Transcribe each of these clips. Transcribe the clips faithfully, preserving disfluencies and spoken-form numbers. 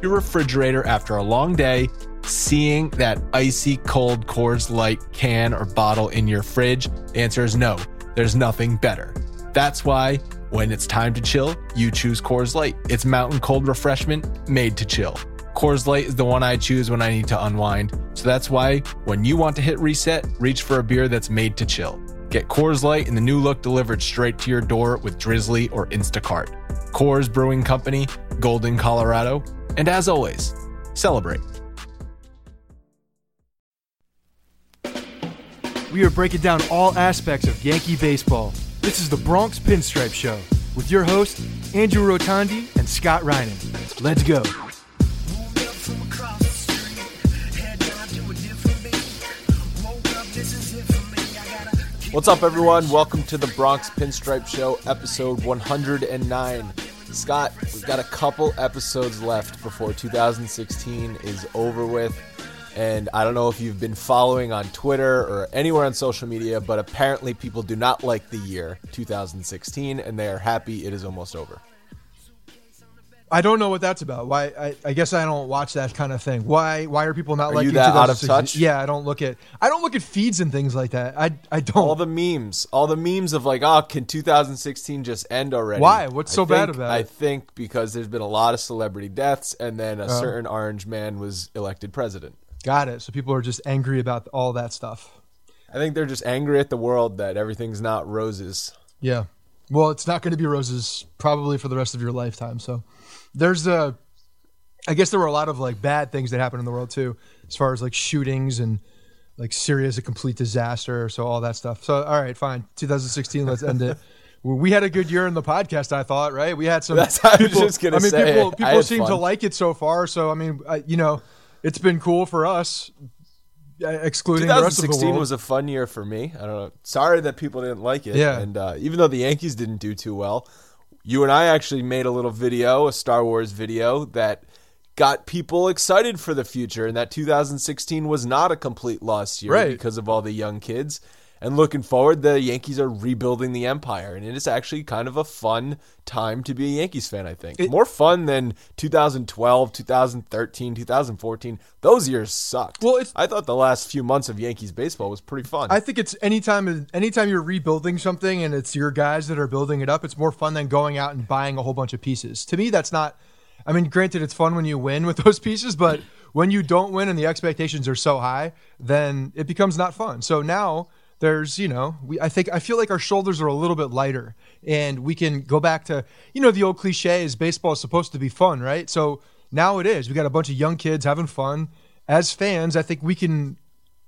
your refrigerator after a long day, seeing that icy cold Coors Light can or bottle in your fridge? The answer is no, there's nothing better. That's why when it's time to chill, you choose Coors Light. It's mountain cold refreshment made to chill. Coors Light is the one I choose when I need to unwind. So that's why when you want to hit reset, reach for a beer that's made to chill. Get Coors Light in the new look delivered straight to your door with Drizzly or Instacart. Coors Brewing Company, Golden, Colorado. And as always, celebrate. We are breaking down all aspects of Yankee baseball. This is the Bronx Pinstripe Show with your hosts, Andrew Rotondi and Scott Reinen. Let's go. What's up, everyone? Welcome to the Bronx Pinstripe Show, episode one hundred nine. Scott, we've got a couple episodes left before two thousand sixteen is over with. And I don't know if you've been following on Twitter or anywhere on social media, but apparently people do not like the year two thousand sixteen, and they are happy it is almost over. I don't know what that's about. Why? I, I guess I don't watch that kind of thing. Why? Why are people not are liking? Are you that out of touch? Yeah, I don't look at. I don't look at feeds and things like that. I I don't. All the memes, all the memes of like, oh, can two thousand sixteen just end already? Why? What's I so think, bad about it? I think because there's been a lot of celebrity deaths, and then a oh. certain orange man was elected president. Got it. So people are just angry about all that stuff. I think they're just angry at the world that everything's not roses. Yeah. Well, it's not going to be roses probably for the rest of your lifetime. So there's a, I guess there were a lot of like bad things that happened in the world too, as far as like shootings and like Syria is a complete disaster. So all that stuff. So, all right, fine. two thousand sixteen, let's end it. We had a good year in the podcast, I thought, right? We had some That's people, I was just going to say. I mean, people, people seem fun. to like it so far. So, I mean, I, you know, it's been cool for us, excluding the rest of the world. twenty sixteen was a fun year for me. I don't know. Sorry that people didn't like it. Yeah. And uh, even though the Yankees didn't do too well, you and I actually made a little video, a Star Wars video, that got people excited for the future and that two thousand sixteen was not a complete lost year right. because of all the young kids. And looking forward, the Yankees are rebuilding the empire, and it is actually kind of a fun time to be a Yankees fan, I think. It, More fun than two thousand twelve, two thousand thirteen, two thousand fourteen. Those years sucked. Well, it's, I thought the last few months of Yankees baseball was pretty fun. I think it's anytime, anytime you're rebuilding something and it's your guys that are building it up, it's more fun than going out and buying a whole bunch of pieces. To me, that's not... I mean, granted, it's fun when you win with those pieces, but when you don't win and the expectations are so high, then it becomes not fun. So now there's, you know, we, I think I feel like our shoulders are a little bit lighter, and we can go back to, you know, the old cliche is baseball is supposed to be fun, right? So now it is. We got a bunch of young kids having fun. As fans, I think we can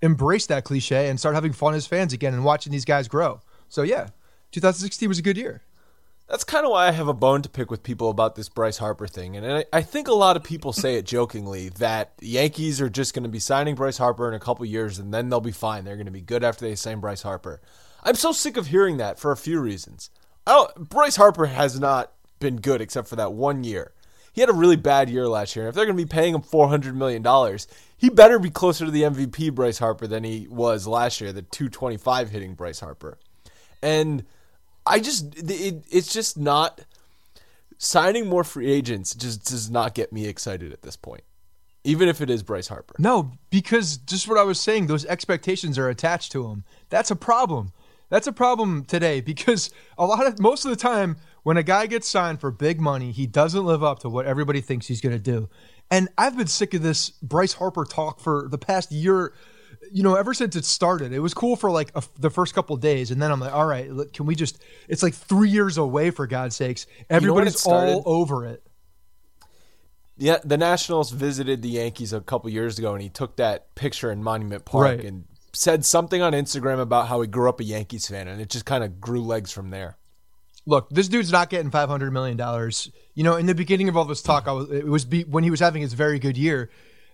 embrace that cliche and start having fun as fans again and watching these guys grow. So yeah, two thousand sixteen was a good year. That's kind of why I have a bone to pick with people about this Bryce Harper thing. And I, I think a lot of people say it jokingly that the Yankees are just going to be signing Bryce Harper in a couple years and then they'll be fine. They're going to be good after they sign Bryce Harper. I'm so sick of hearing that for a few reasons. I don't, Bryce Harper has not been good except for that one year. He had a really bad year last year. And if they're going to be paying him four hundred million dollars, he better be closer to the M V P Bryce Harper than he was last year, the two twenty-five hitting Bryce Harper. And... I just, it, it's just not, signing more free agents just does not get me excited at this point, even if it is Bryce Harper. No, because just what I was saying, those expectations are attached to him. That's a problem. That's a problem today because a lot of, most of the time when a guy gets signed for big money, he doesn't live up to what everybody thinks he's going to do. And I've been sick of this Bryce Harper talk for the past year. You know, ever since it started, it was cool for like a, the first couple of days. And then I'm like, all right, can we just, it's like three years away for God's sakes. Everybody's you know all over it. Yeah. The Nationals visited the Yankees a couple years ago and he took that picture in Monument Park right. and said something on Instagram about how he grew up a Yankees fan. And it just kind of grew legs from there. Look, this dude's not getting five hundred million dollars. You know, in the beginning of all this talk, I was, it was be, when he was having his very good year.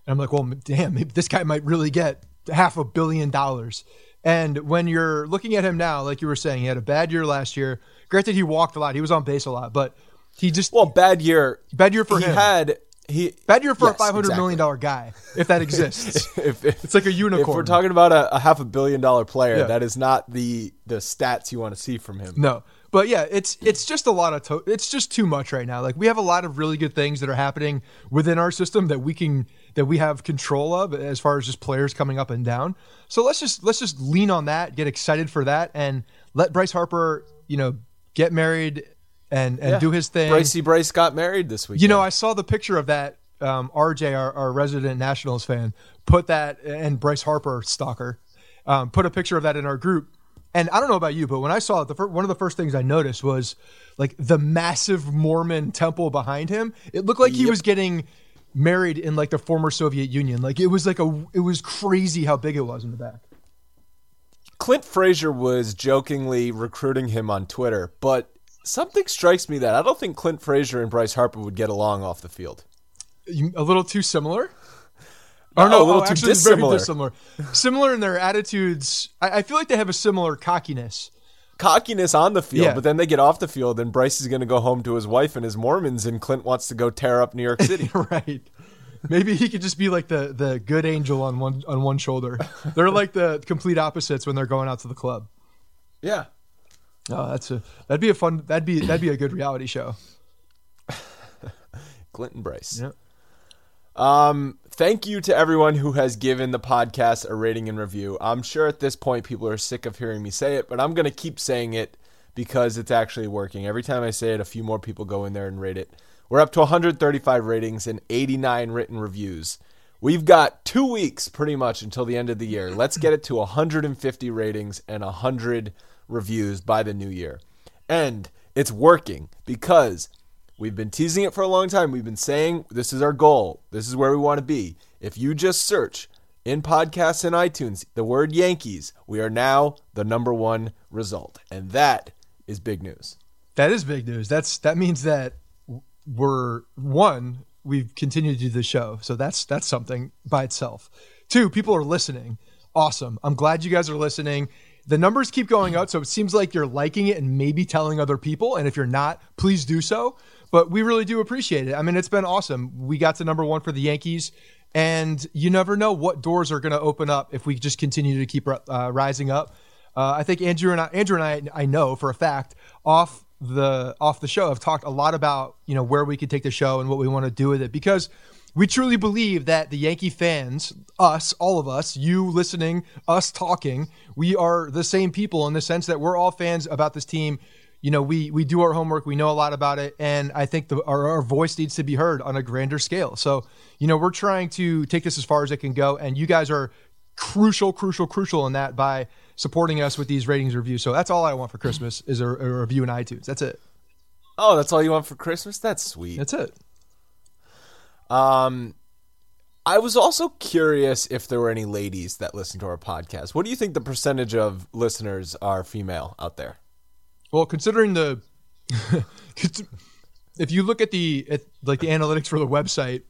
And I'm like, well, damn, this guy might really get half a billion dollars. And when you're looking at him now, like you were saying, he had a bad year last year. Granted, he walked a lot. He was on base a lot, but he just... Well, bad year. Bad year for he him. Had, he, bad year for yes, a five hundred exactly. million dollar guy, if that exists. if, if, it's like a unicorn. If we're talking about a, a half a billion dollar player, yeah. that is not the the stats you want to see from him. No. But yeah, it's it's just a lot of to- it's just too much right now. Like we have a lot of really good things that are happening within our system that we can that we have control of as far as just players coming up and down. So let's just let's just lean on that, get excited for that, and let Bryce Harper, you know, get married and, and yeah. do his thing. Brycey Bryce got married this week. You know, I saw the picture of that. Um, R J, our, our resident Nationals fan, put that and Bryce Harper stalker um, put a picture of that in our group. And I don't know about you, but when I saw it, the fir- one of the first things I noticed was like the massive Mormon temple behind him. It looked like yep. he was getting married in like the former Soviet Union. Like it was like a, it was crazy how big it was in the back. Clint Frazier was jokingly recruiting him on Twitter, but something strikes me that I don't think Clint Frazier and Bryce Harper would get along off the field. A little too similar? Or no, oh, a little oh, too actually dissimilar. Very dissimilar. Similar in their attitudes. I, I feel like they have a similar cockiness. Cockiness on the field, yeah. but then they get off the field and Bryce is going to go home to his wife and his Mormons and Clint wants to go tear up New York City. Right. Maybe he could just be like the, the good angel on one on one shoulder. They're like the complete opposites when they're going out to the club. Yeah. Oh, that's a that'd be a fun that'd be that'd be a good reality show. Clint and Bryce. Yeah. Um, thank you to everyone who has given the podcast a rating and review. I'm sure at this point people are sick of hearing me say it, but I'm going to keep saying it because it's actually working. Every time I say it, a few more people go in there and rate it. We're up to one hundred thirty-five ratings and eighty-nine written reviews. We've got two weeks pretty much until the end of the year. Let's get it to one hundred fifty ratings and one hundred reviews by the new year. And it's working because... we've been teasing it for a long time. We've been saying this is our goal. This is where we want to be. If you just search in podcasts and iTunes the word Yankees, we are now the number one result. And that is big news. That is big news. That's that means that we're, one, we've continued to do the show. So that's that's something by itself. Two, people are listening. Awesome. I'm glad you guys are listening. The numbers keep going up, so it seems like you're liking it and maybe telling other people. And if you're not, please do so. But we really do appreciate it. I mean, it's been awesome. We got to number one for the Yankees, and you never know what doors are going to open up if we just continue to keep uh, rising up. Uh, I think Andrew and I, Andrew and I, I know for a fact off the off the show have talked a lot about, you know, where we could take the show and what we want to do with it, because we truly believe that the Yankee fans, us, all of us, you listening, us talking, we are the same people in the sense that we're all fans about this team. You know, we we do our homework. We know a lot about it. And I think the, our, our voice needs to be heard on a grander scale. So, you know, we're trying to take this as far as it can go. And you guys are crucial, crucial, crucial in that by supporting us with these ratings reviews. So that's all I want for Christmas is a, a review in iTunes. That's it. Oh, that's all you want for Christmas? That's sweet. That's it. Um, I was also curious if there were any ladies that listen to our podcast. What do you think the percentage of listeners are female out there? Well, considering the, if you look at the, at like the analytics for the website,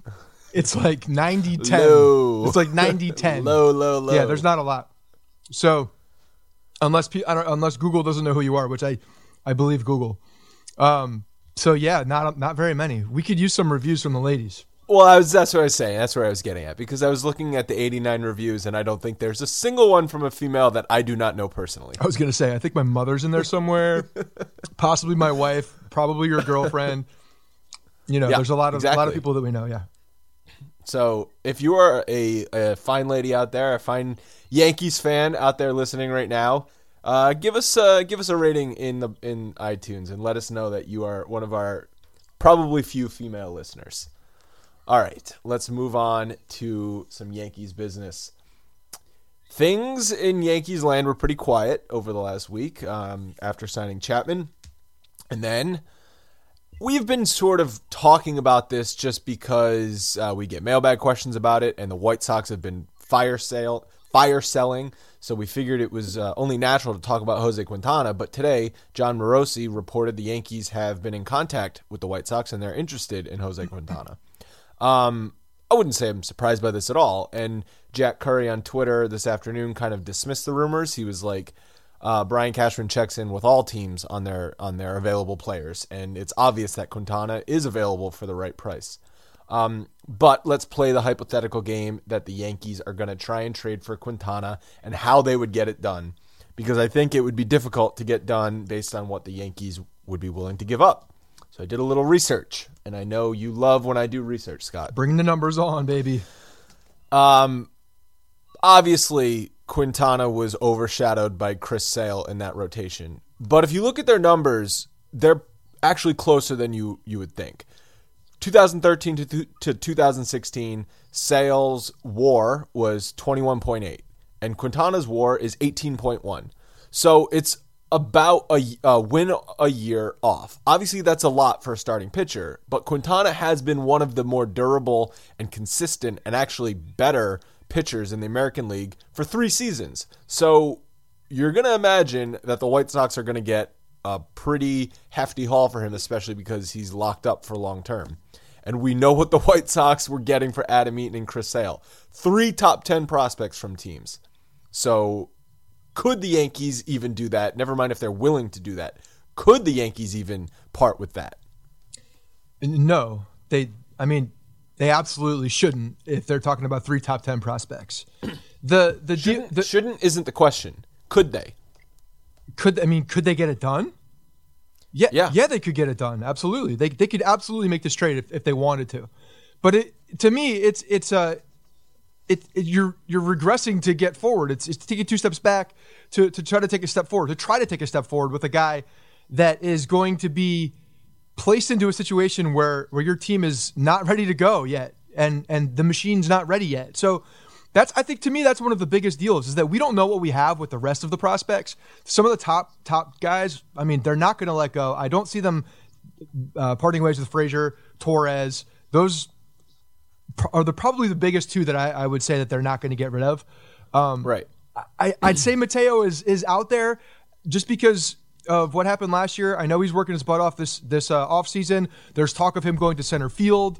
it's like ninety ten. Low. It's like ninety ten. Low, low, low. Yeah, there's not a lot. So unless, I don't, unless Google doesn't know who you are, which I, I believe Google. Um, so yeah, not, not very many. We could use some reviews from the ladies. Well, I was, that's what I was saying. That's where I was getting at, because I was looking at the eighty-nine reviews, and I don't think there's a single one from a female that I do not know personally. I was going to say, I think my mother's in there somewhere, possibly my wife, probably your girlfriend. You know, yeah, there's a lot of exactly. a lot of people that we know, yeah. So if you are a, a fine lady out there, a fine Yankees fan out there listening right now, uh, give us a, give us a rating in the in iTunes and let us know that you are one of our probably few female listeners. All right, let's move on to some Yankees business. Things in Yankees land were pretty quiet over the last week um, after signing Chapman. And then we've been sort of talking about this just because uh, we get mailbag questions about it, and the White Sox have been fire sale, fire selling. So we figured it was uh, only natural to talk about Jose Quintana. But today, John Morosi reported the Yankees have been in contact with the White Sox and they're interested in Jose Quintana. Um, I wouldn't say I'm surprised by this at all. And Jack Curry on Twitter this afternoon kind of dismissed the rumors. He was like, uh, Brian Cashman checks in with all teams on their, on their available players. And it's obvious that Quintana is available for the right price. Um, but let's play the hypothetical game that the Yankees are going to try and trade for Quintana and how they would get it done, because I think it would be difficult to get done based on what the Yankees would be willing to give up. So I did a little research, and I know you love when I do research, Scott. Bring the numbers on, baby. Um, obviously, Quintana was overshadowed by Chris Sale in that rotation. But if you look at their numbers, they're actually closer than you, you would think. twenty thirteen to, th- to twenty sixteen, Sale's W A R was twenty-one point eight, and Quintana's W A R is eighteen point one. So it's about a, a win a year off. Obviously, that's a lot for a starting pitcher, but Quintana has been one of the more durable and consistent and actually better pitchers in the American League for three seasons. So you're going to imagine that the White Sox are going to get a pretty hefty haul for him, especially because he's locked up for long term. And we know what the White Sox were getting for Adam Eaton and Chris Sale. Three top ten prospects from teams. So could the Yankees even do that? Never mind if they're willing to do that. Could the Yankees even part with that? No, they, I mean, they absolutely shouldn't if they're talking about three top ten prospects. The, the, shouldn't, the, shouldn't isn't the question. Could they? Could, I mean, could they get it done? Yeah. Yeah, yeah they could get it done. Absolutely. They they could absolutely make this trade if, if they wanted to. But it, to me, it's, it's, uh, It, it, you're you're regressing to get forward. It's, it's taking two steps back to, to try to take a step forward, to try to take a step forward with a guy that is going to be placed into a situation where, where your team is not ready to go yet, and, and the machine's not ready yet. So that's, I think to me, that's one of the biggest deals is that we don't know what we have with the rest of the prospects. Some of the top top guys, I mean, they're not going to let go. I don't see them uh, parting ways with Frazier, Torres, those are the probably the biggest two that I, I would say that they're not going to get rid of. Um, right. I, I'd say Mateo is, is out there just because of what happened last year. I know he's working his butt off this, this uh, off season. There's talk of him going to center field.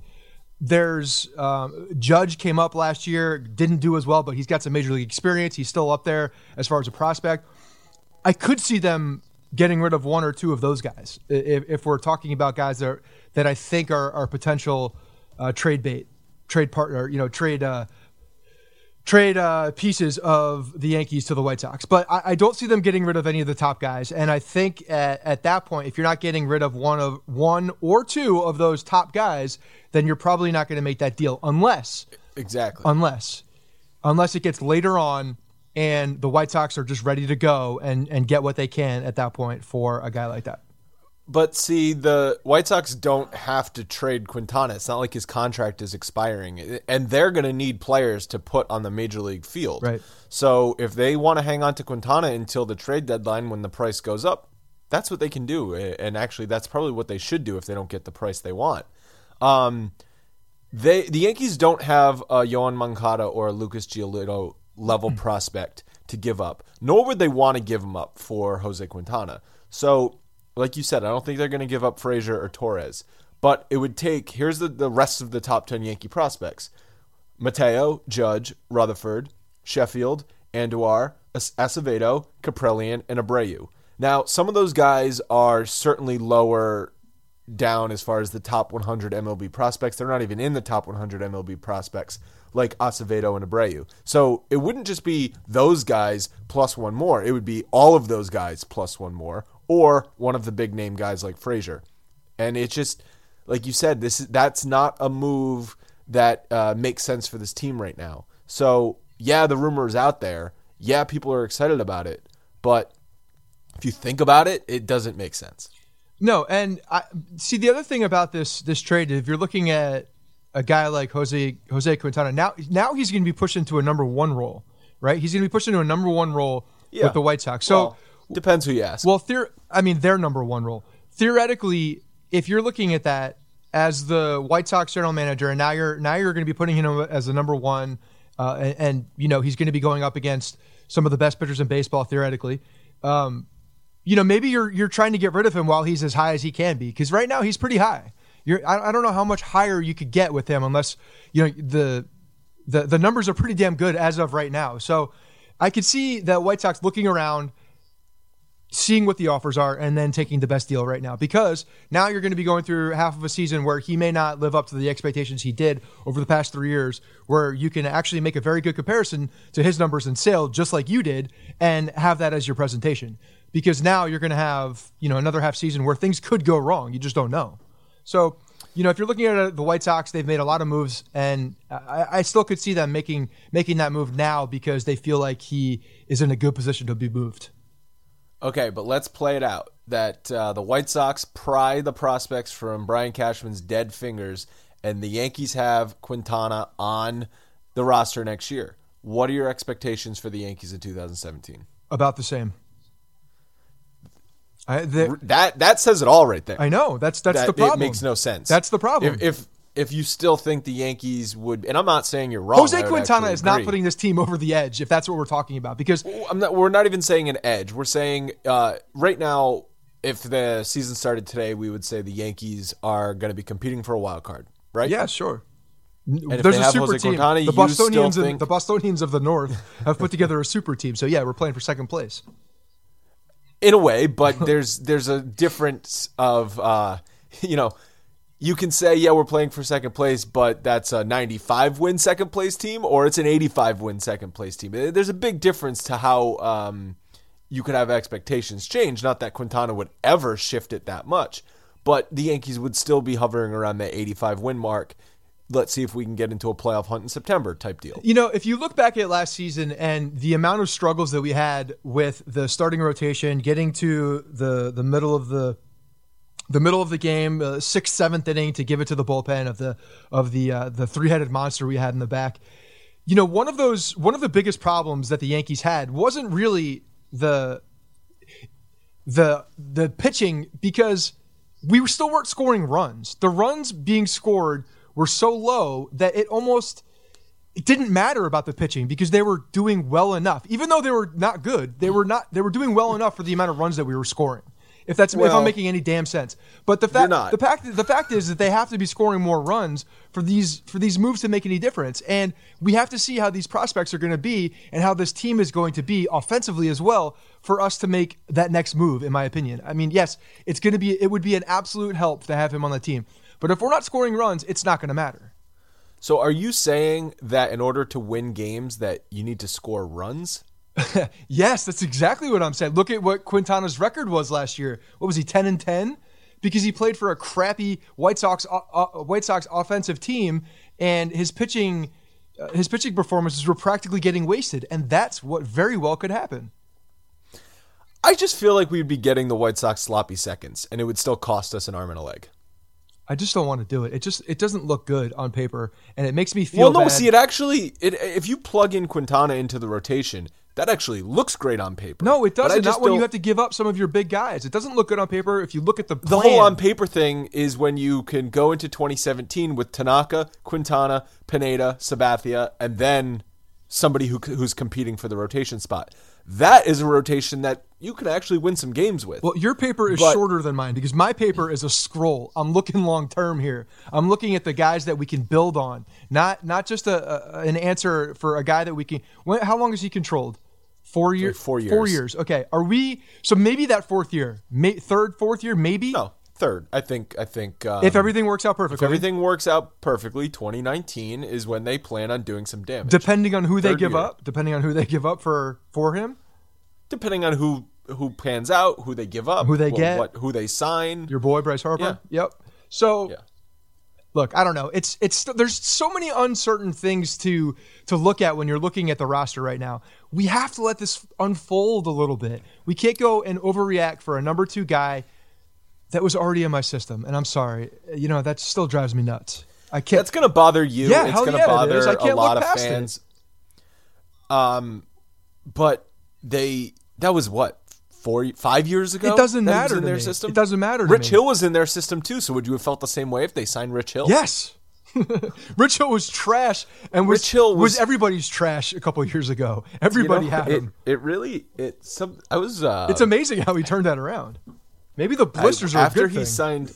There's um, Judge came up last year, didn't do as well, but he's got some major league experience. He's still up there as far as a prospect. I could see them getting rid of one or two of those guys. If, if we're talking about guys that, are, that I think are, are potential uh, trade bait. Trade partner, you know, trade uh, trade uh, pieces of the Yankees to the White Sox. But I, I don't see them getting rid of any of the top guys. And I think at, at that point, if you're not getting rid of one of one or two of those top guys, then you're probably not going to make that deal unless exactly unless unless it gets later on and the White Sox are just ready to go and, and get what they can at that point for a guy like that. But see, the White Sox don't have to trade Quintana. It's not like his contract is expiring. And they're going to need players to put on the major league field. Right. So if they want to hang on to Quintana until the trade deadline when the price goes up, that's what they can do. And actually, that's probably what they should do if they don't get the price they want. Um, they the Yankees don't have a Yoan Moncada or a Lucas Giolito level mm-hmm. prospect to give up. Nor would they want to give him up for Jose Quintana. So... like you said, I don't think they're going to give up Frazier or Torres. But it would take, here's the, the rest of the top ten Yankee prospects. Mateo, Judge, Rutherford, Sheffield, Andujar, Acevedo, Kaprelian, and Abreu. Now, some of those guys are certainly lower down as far as the top one hundred M L B prospects. They're not even in the top one hundred M L B prospects like Acevedo and Abreu. So it wouldn't just be those guys plus one more. It would be all of those guys plus one more, or one of the big name guys like Frazier. And it's just, like you said, this is, that's not a move that uh, makes sense for this team right now. So, yeah, the rumor is out there. Yeah, people are excited about it. But if you think about it, it doesn't make sense. No, and I, see, the other thing about this this trade, if you're looking at a guy like Jose Jose Quintana, now, now he's going to be pushed into a number one role, right? He's going to be pushed into a number one role yeah. with the White Sox. So. Well, depends who you ask. Well, theor- I mean, their number one role. Theoretically, if you're looking at that as the White Sox general manager, and now you're now you're going to be putting him as the number one, uh, and, and you know he's going to be going up against some of the best pitchers in baseball. Theoretically, um, you know maybe you're you're trying to get rid of him while he's as high as he can be, because right now he's pretty high. You're I, I don't know how much higher you could get with him unless you know the the the numbers are pretty damn good as of right now. So I could see that White Sox looking around, seeing what the offers are, and then taking the best deal right now, because now you're going to be going through half of a season where he may not live up to the expectations he did over the past three years, where you can actually make a very good comparison to his numbers in Sale, just like you did, and have that as your presentation. Because now you're going to have, you know, another half season where things could go wrong. You just don't know. So, you know, if you're looking at the White Sox, they've made a lot of moves, and I, I still could see them making making that move now because they feel like he is in a good position to be moved. Okay, but let's play it out. That uh, the White Sox pry the prospects from Brian Cashman's dead fingers, and the Yankees have Quintana on the roster next year. What are your expectations for the Yankees in two thousand seventeen? About the same. I, the, that that says it all right there. I know. That's that's that, the problem. It makes no sense. That's the problem. If, if if you still think the Yankees would, and I'm not saying you're wrong. Jose Quintana is not putting this team over the edge, if that's what we're talking about, because I'm not, we're not even saying an edge. We're saying uh, right now, if the season started today, we would say the Yankees are going to be competing for a wild card, right? Yeah, sure. And if there's a super Jose team. Quintana, the Bostonians, think... the Bostonians of the North have put together a super team. So yeah, we're playing for second place in a way, but there's there's a difference of uh, you know. You can say, yeah, we're playing for second place, but that's a ninety-five win second place team, or it's an eighty-five win second place team. There's a big difference to how um, you could have expectations change. Not that Quintana would ever shift it that much, but the Yankees would still be hovering around that eighty-five win mark. Let's see if we can get into a playoff hunt in September type deal. You know, if you look back at last season and the amount of struggles that we had with the starting rotation, getting to the the middle of the the middle of the game, uh, sixth, seventh inning to give it to the bullpen of the of the uh, the three-headed monster we had in the back. You know, one of those one of the biggest problems that the Yankees had wasn't really the the the pitching, because we still weren't scoring runs. The runs being scored were so low that it almost it didn't matter about the pitching, because they were doing well enough. Even though they were not good, they were not they were doing well enough for the amount of runs that we were scoring. If that's well, if I'm making any damn sense, but the fact the fact the fact is that they have to be scoring more runs for these for these moves to make any difference, and we have to see how these prospects are going to be and how this team is going to be offensively as well for us to make that next move. In my opinion, I mean, yes, it's going to be it would be an absolute help to have him on the team, but if we're not scoring runs, it's not going to matter. So are you saying that in order to win games that you need to score runs? Yes, that's exactly what I'm saying. Look at what Quintana's record was last year. What was he, ten and ten? Because he played for a crappy White Sox uh, White Sox offensive team, and his pitching uh, his pitching performances were practically getting wasted, and that's what very well could happen. I just feel like we'd be getting the White Sox sloppy seconds, and it would still cost us an arm and a leg. I just don't want to do it. It just it doesn't look good on paper, and it makes me feel Well, no, bad. see, it actually it, if you plug in Quintana into the rotation, that actually looks great on paper. No, it doesn't. Not when you have to give up some of your big guys. It doesn't look good on paper if you look at the plan. The whole on paper thing is when you can go into twenty seventeen with Tanaka, Quintana, Pineda, Sabathia, and then somebody who who's competing for the rotation spot. That is a rotation that you can actually win some games with. Well, your paper is but, shorter than mine because my paper is a scroll. I'm looking long term here. I'm looking at the guys that we can build on, not not just a, a an answer for a guy that we can. When, how long is he controlled? Four years. Four years. Four years. Okay. Are we? So maybe that fourth year, may, third, fourth year, maybe. No, third. I think. I think. Um, if everything works out perfectly. If everything works out perfectly, twenty nineteen is when they plan on doing some damage. Depending on who third they give year. up. Depending on who they give up for for him. Depending on who. Who pans out, who they give up, who they what, get, what, who they sign. Your boy, Bryce Harper. Yeah. Yep. So, yeah. Look, I don't know. It's it's there's so many uncertain things to to look at when you're looking at the roster right now. We have to let this unfold a little bit. We can't go and overreact for a number two guy that was already in my system. And I'm sorry, you know that still drives me nuts. I can't. That's gonna bother you. Yeah, it's hell gonna yeah, bother it is. I can't a lot look past of fans. It. Um, but they that was what. Four, five years ago? It doesn't matter in to their me. System? It doesn't matter to Rich me. Hill was in their system too, so would you have felt the same way if they signed Rich Hill? Yes. Rich Hill was trash and was, Rich Hill was, was everybody's trash a couple years ago. Everybody you know, had it, him. It really it some I was uh, It's amazing how he turned that around. Maybe the blisters I, are after a good he thing. signed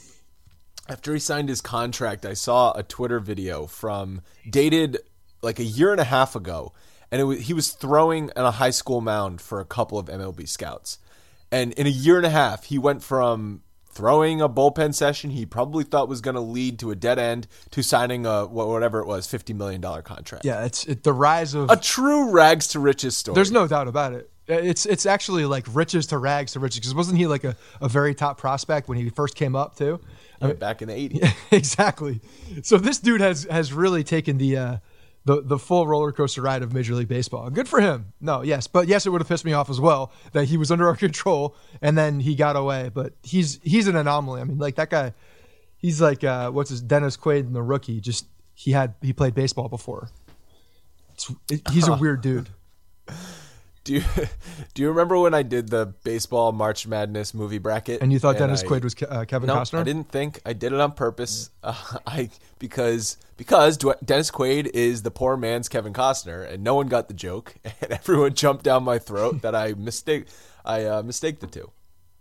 after he signed his contract, I saw a Twitter video from dated like a year and a half ago, and it was, he was throwing on a high school mound for a couple of M L B scouts. And in a year and a half, he went from throwing a bullpen session he probably thought was going to lead to a dead end to signing a whatever it was, fifty million dollars contract. Yeah, it's it, the rise of... A true rags to riches story. There's no doubt about it. It's it's actually like riches to rags to riches because wasn't he like a, a very top prospect when he first came up too? Yeah, I mean, back in the eighties. Yeah, exactly. So this dude has, has really taken the... Uh, The the full roller coaster ride of Major League Baseball. Good for him. No, yes, but yes, it would have pissed me off as well that he was under our control and then he got away. But he's he's an anomaly. I mean, like that guy, he's like uh, what's his Dennis Quaid in The Rookie. Just he had he played baseball before. It's, it, he's a weird dude. Do you do you remember when I did the baseball March Madness movie bracket? And you thought Dennis I, Quaid was uh, Kevin no, Costner? No, I didn't think. I did it on purpose. Uh, I because because Dennis Quaid is the poor man's Kevin Costner, and no one got the joke, and everyone jumped down my throat that I mistake I uh, mistake the two.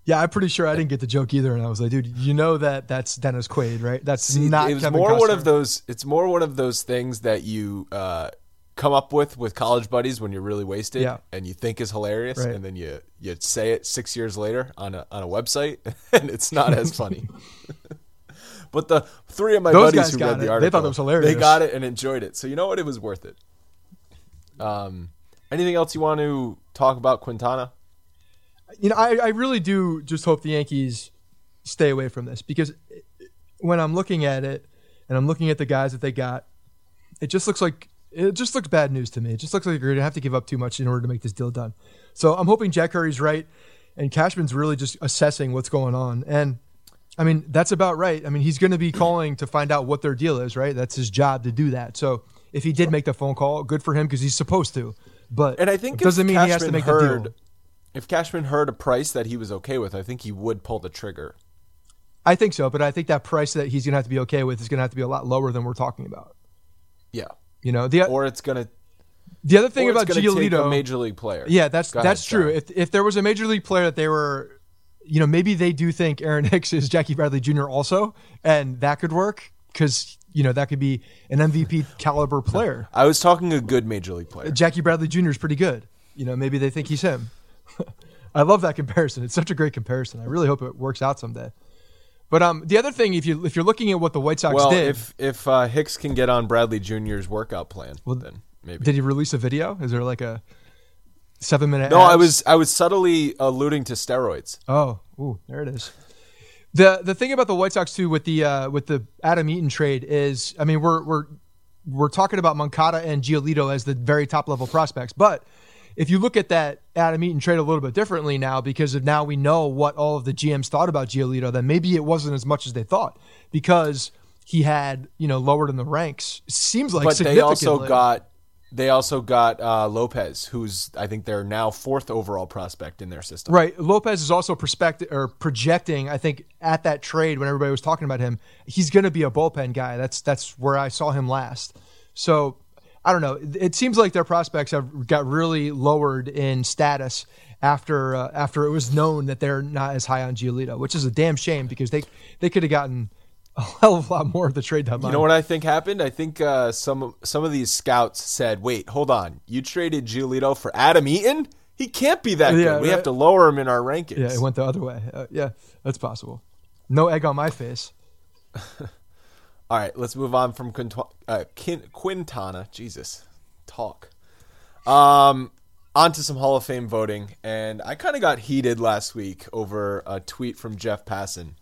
Yeah, I'm pretty sure I didn't get the joke either, and I was like, dude, you know that that's Dennis Quaid, right? That's See, not it was Kevin more Costner. One of those. It's more one of those things that you. Uh, come up with with college buddies when you're really wasted yeah. and you think is hilarious right. and then you you say it six years later on a on a website and it's not as funny. But the three of my Those buddies who read it. the article, they thought it was hilarious. They got it and enjoyed it. So you know what? It was worth it. Um, anything else you want to talk about Quintana? You know, I, I really do just hope the Yankees stay away from this because when I'm looking at it and I'm looking at the guys that they got, it just looks like It just looks bad news to me. It just looks like you're going to have to give up too much in order to make this deal done. So I'm hoping Jack Curry's right, and Cashman's really just assessing what's going on. And, I mean, that's about right. I mean, he's going to be calling to find out what their deal is, right? That's his job to do that. So if he did make the phone call, good for him because he's supposed to. But and I think it doesn't mean Cashman he has to make heard, the deal. If Cashman heard a price that he was okay with, I think he would pull the trigger. I think so, but I think that price that he's going to have to be okay with is going to have to be a lot lower than we're talking about. Yeah. You know, the or it's gonna. The other thing about Giolito, a major league player. Yeah, that's Go that's ahead, true. If if there was a major league player that they were, you know, maybe they do think Aaron Hicks is Jackie Bradley Junior also, and that could work because you know that could be an M V P caliber player. I was talking a good major league player. Jackie Bradley Junior is pretty good. You know, maybe they think he's him. I love that comparison. It's such a great comparison. I really hope it works out someday. But um, the other thing, if you if you're looking at what the White Sox well, did, if if uh, Hicks can get on Bradley Junior's workout plan, well, then maybe did he release a video? Is there like a seven minute? No, abs? I was I was subtly alluding to steroids. Oh, ooh, there it is. the The thing about the White Sox too with the uh, with the Adam Eaton trade is, I mean, we're we're we're talking about Moncada and Giolito as the very top level prospects, but if you look at that Adam Eaton trade a little bit differently now, because of now we know what all of the G Ms thought about Giolito, then maybe it wasn't as much as they thought because he had, you know, lowered in the ranks. Seems like but significantly. They also got they also got uh, Lopez, who's I think they're now fourth overall prospect in their system. Right. Lopez is also prospect or projecting. I think at that trade when everybody was talking about him, he's going to be a bullpen guy. That's that's where I saw him last. So. I don't know. It seems like their prospects have got really lowered in status after uh, after it was known that they're not as high on Giolito, which is a damn shame because they they could have gotten a hell of a lot more of the trade deadline. You know what I think happened? I think uh, some some of these scouts said, "Wait, hold on. You traded Giolito for Adam Eaton? He can't be that yeah, good. We right? have to lower him in our rankings." Yeah, it went the other way. Uh, yeah, that's possible. No egg on my face. All right, let's move on from Quintana. Uh, Quintana Jesus, talk. Um, on to some Hall of Fame voting. And I kind of got heated last week over a tweet from Jeff Passan,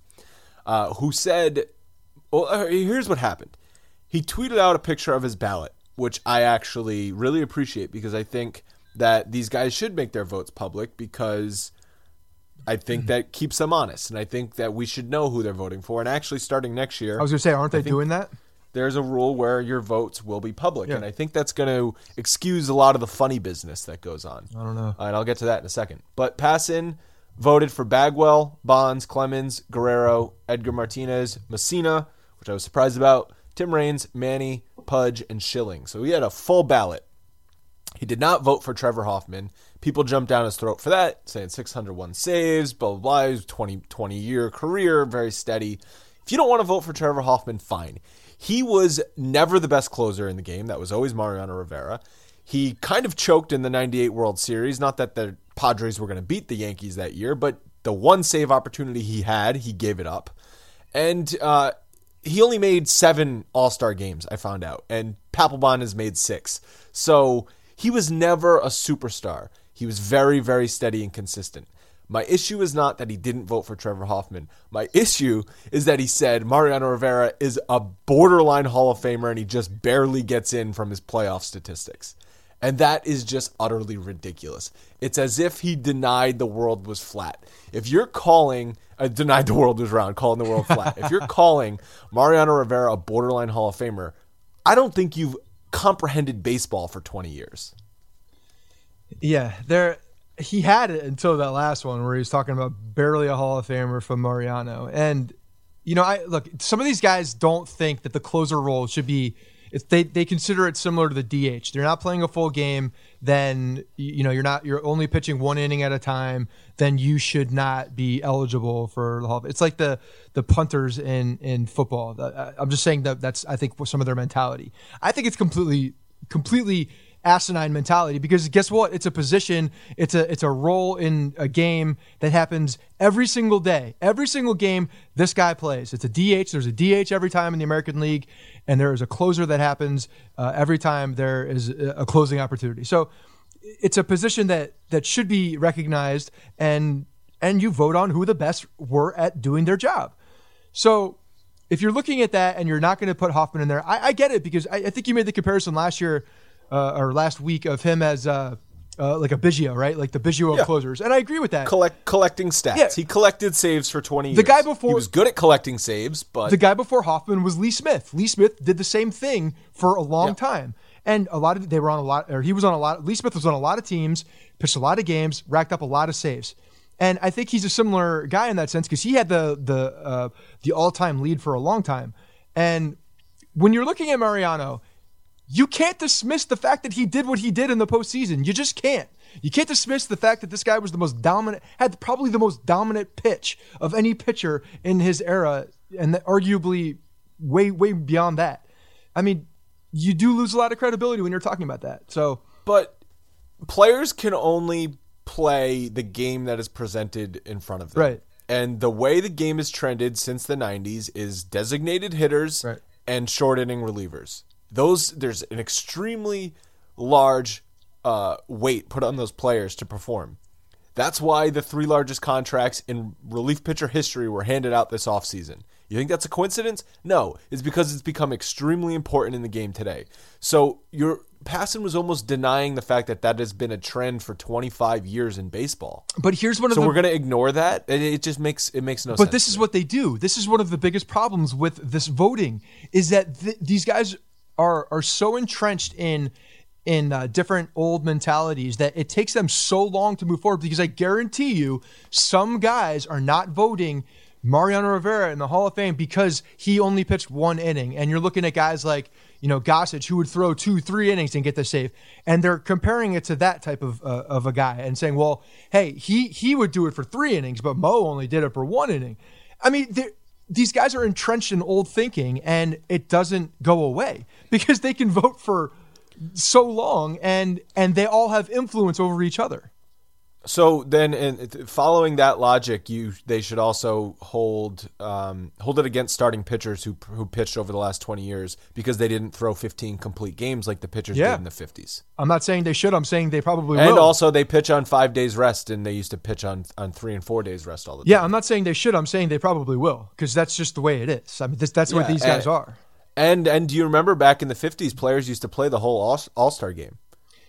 uh, who said, well, here's what happened. He tweeted out a picture of his ballot, which I actually really appreciate because I think that these guys should make their votes public because I think that keeps them honest, and I think that we should know who they're voting for. And actually, starting next year... I was going to say, aren't they doing that? There's a rule where your votes will be public, yeah. And I think that's going to excuse a lot of the funny business that goes on. I don't know. Uh, and I'll get to that in a second. But Passan voted for Bagwell, Bonds, Clemens, Guerrero, Edgar Martinez, Messina, which I was surprised about, Tim Raines, Manny, Pudge, and Schilling. So he had a full ballot. He did not vote for Trevor Hoffman. People jumped down his throat for that, saying six hundred one saves, blah, blah, blah. His twenty-year career, very steady. If you don't want to vote for Trevor Hoffman, fine. He was never the best closer in the game. That was always Mariano Rivera. He kind of choked in the ninety-eight World Series. Not that the Padres were going to beat the Yankees that year, but the one save opportunity he had, he gave it up. And uh, he only made seven All-Star games, I found out. And Papelbon has made six. So... he was never a superstar. He was very, very steady and consistent. My issue is not that he didn't vote for Trevor Hoffman. My issue is that he said Mariano Rivera is a borderline Hall of Famer and he just barely gets in from his playoff statistics. And that is just utterly ridiculous. It's as if he denied the world was flat. If you're calling, uh, denied the world was round, calling the world flat. If you're calling Mariano Rivera a borderline Hall of Famer, I don't think you've comprehended baseball for twenty years. Yeah, there he had it until that last one where he was talking about barely a Hall of Famer from Mariano. And you know, I look, some of these guys don't think that the closer role should be, if they they consider it similar to the D H. They're not playing a full game, then you know, you're not you're only pitching one inning at a time, then you should not be eligible for the Hall of Fame. It's like the the punters in in football. I'm just saying that that's I think some of their mentality. I think it's completely completely asinine mentality because guess what? It's a position, it's a it's a role in a game that happens every single day. Every single game this guy plays. It's a D H. There's a D H every time in the American League, and there is a closer that happens uh, every time there is a closing opportunity. So it's a position that that should be recognized, and and you vote on who the best were at doing their job. So if you're looking at that and you're not going to put Hoffman in there, I, I get it because I, I think you made the comparison last year Uh, or last week of him as uh, uh, like a Biggio, right? Like the Biggio of yeah. closers. And I agree with that. Collect, collecting stats. Yeah. He collected saves for twenty years. The guy before, he was good at collecting saves, but... the guy before Hoffman was Lee Smith. Lee Smith did the same thing for a long yeah. time. And a lot of... They were on a lot... Or he was on a lot... Lee Smith was on a lot of teams, pitched a lot of games, racked up a lot of saves. And I think he's a similar guy in that sense because he had the the uh, the all-time lead for a long time. And when you're looking at Mariano... you can't dismiss the fact that he did what he did in the postseason. You just can't. You can't dismiss the fact that this guy was the most dominant, had probably the most dominant pitch of any pitcher in his era, and arguably way, way beyond that. I mean, you do lose a lot of credibility when you're talking about that. So, but players can only play the game that is presented in front of them. Right. And the way the game has trended since the nineties is designated hitters right. and short inning relievers. Those there's an extremely large uh, weight put on those players to perform. That's why the three largest contracts in relief pitcher history were handed out this offseason. You think that's a coincidence? No, it's because it's become extremely important in the game today. So your Passan was almost denying the fact that that has been a trend for twenty-five years in baseball. But here's one of so the... So we're going to ignore that? It just makes it makes no but sense. But this is what they do. This is one of the biggest problems with this voting is that th- these guys are are so entrenched in... in uh, different old mentalities that it takes them so long to move forward, because I guarantee you some guys are not voting Mariano Rivera in the Hall of Fame because he only pitched one inning. And you're looking at guys like, you know, Gossage, who would throw two, three innings and get the save. And they're comparing it to that type of uh, of a guy and saying, well, hey, he, he would do it for three innings, but Mo only did it for one inning. I mean, there these guys are entrenched in old thinking, and it doesn't go away because they can vote for so long, and and they all have influence over each other. So then, in, following that logic, you they should also hold um, hold it against starting pitchers who who pitched over the last twenty years because they didn't throw fifteen complete games like the pitchers yeah. did in the fifties. I'm not saying they should. I'm saying they probably and will. And also, they pitch on five days rest, and they used to pitch on, on three and four days rest all the time. Yeah, I'm not saying they should. I'm saying they probably will, because that's just the way it is. I mean, this, that's yeah, what these guys and, are. And and do you remember back in the fifties, players used to play the whole all, all-star game?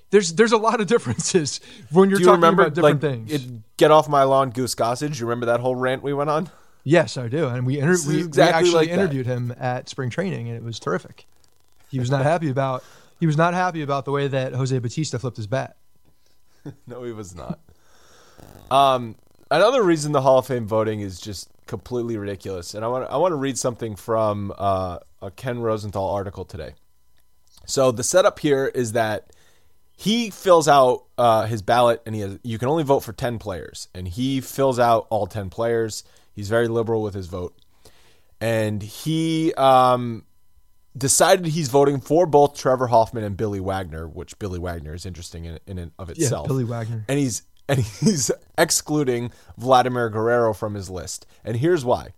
There's there's a lot of differences when you're you talking remember, about different like, things. It, get off my lawn, Goose Gossage. You remember that whole rant we went on? Yes, I do. And we inter- we, exactly we actually like interviewed him at spring training, and it was terrific. He was not happy about he was not happy about the way that Jose Bautista flipped his bat. No, he was not. um, another reason the Hall of Fame voting is just completely ridiculous, and I want I want to read something from uh, a Ken Rosenthal article today. So the setup here is that he fills out uh, his ballot, and he has, you can only vote for ten players, and he fills out all ten players. He's very liberal with his vote, and he um, decided he's voting for both Trevor Hoffman and Billy Wagner, which Billy Wagner is interesting in, in and of itself. Yeah, Billy Wagner, and he's. And he's excluding Vladimir Guerrero from his list. And here's why.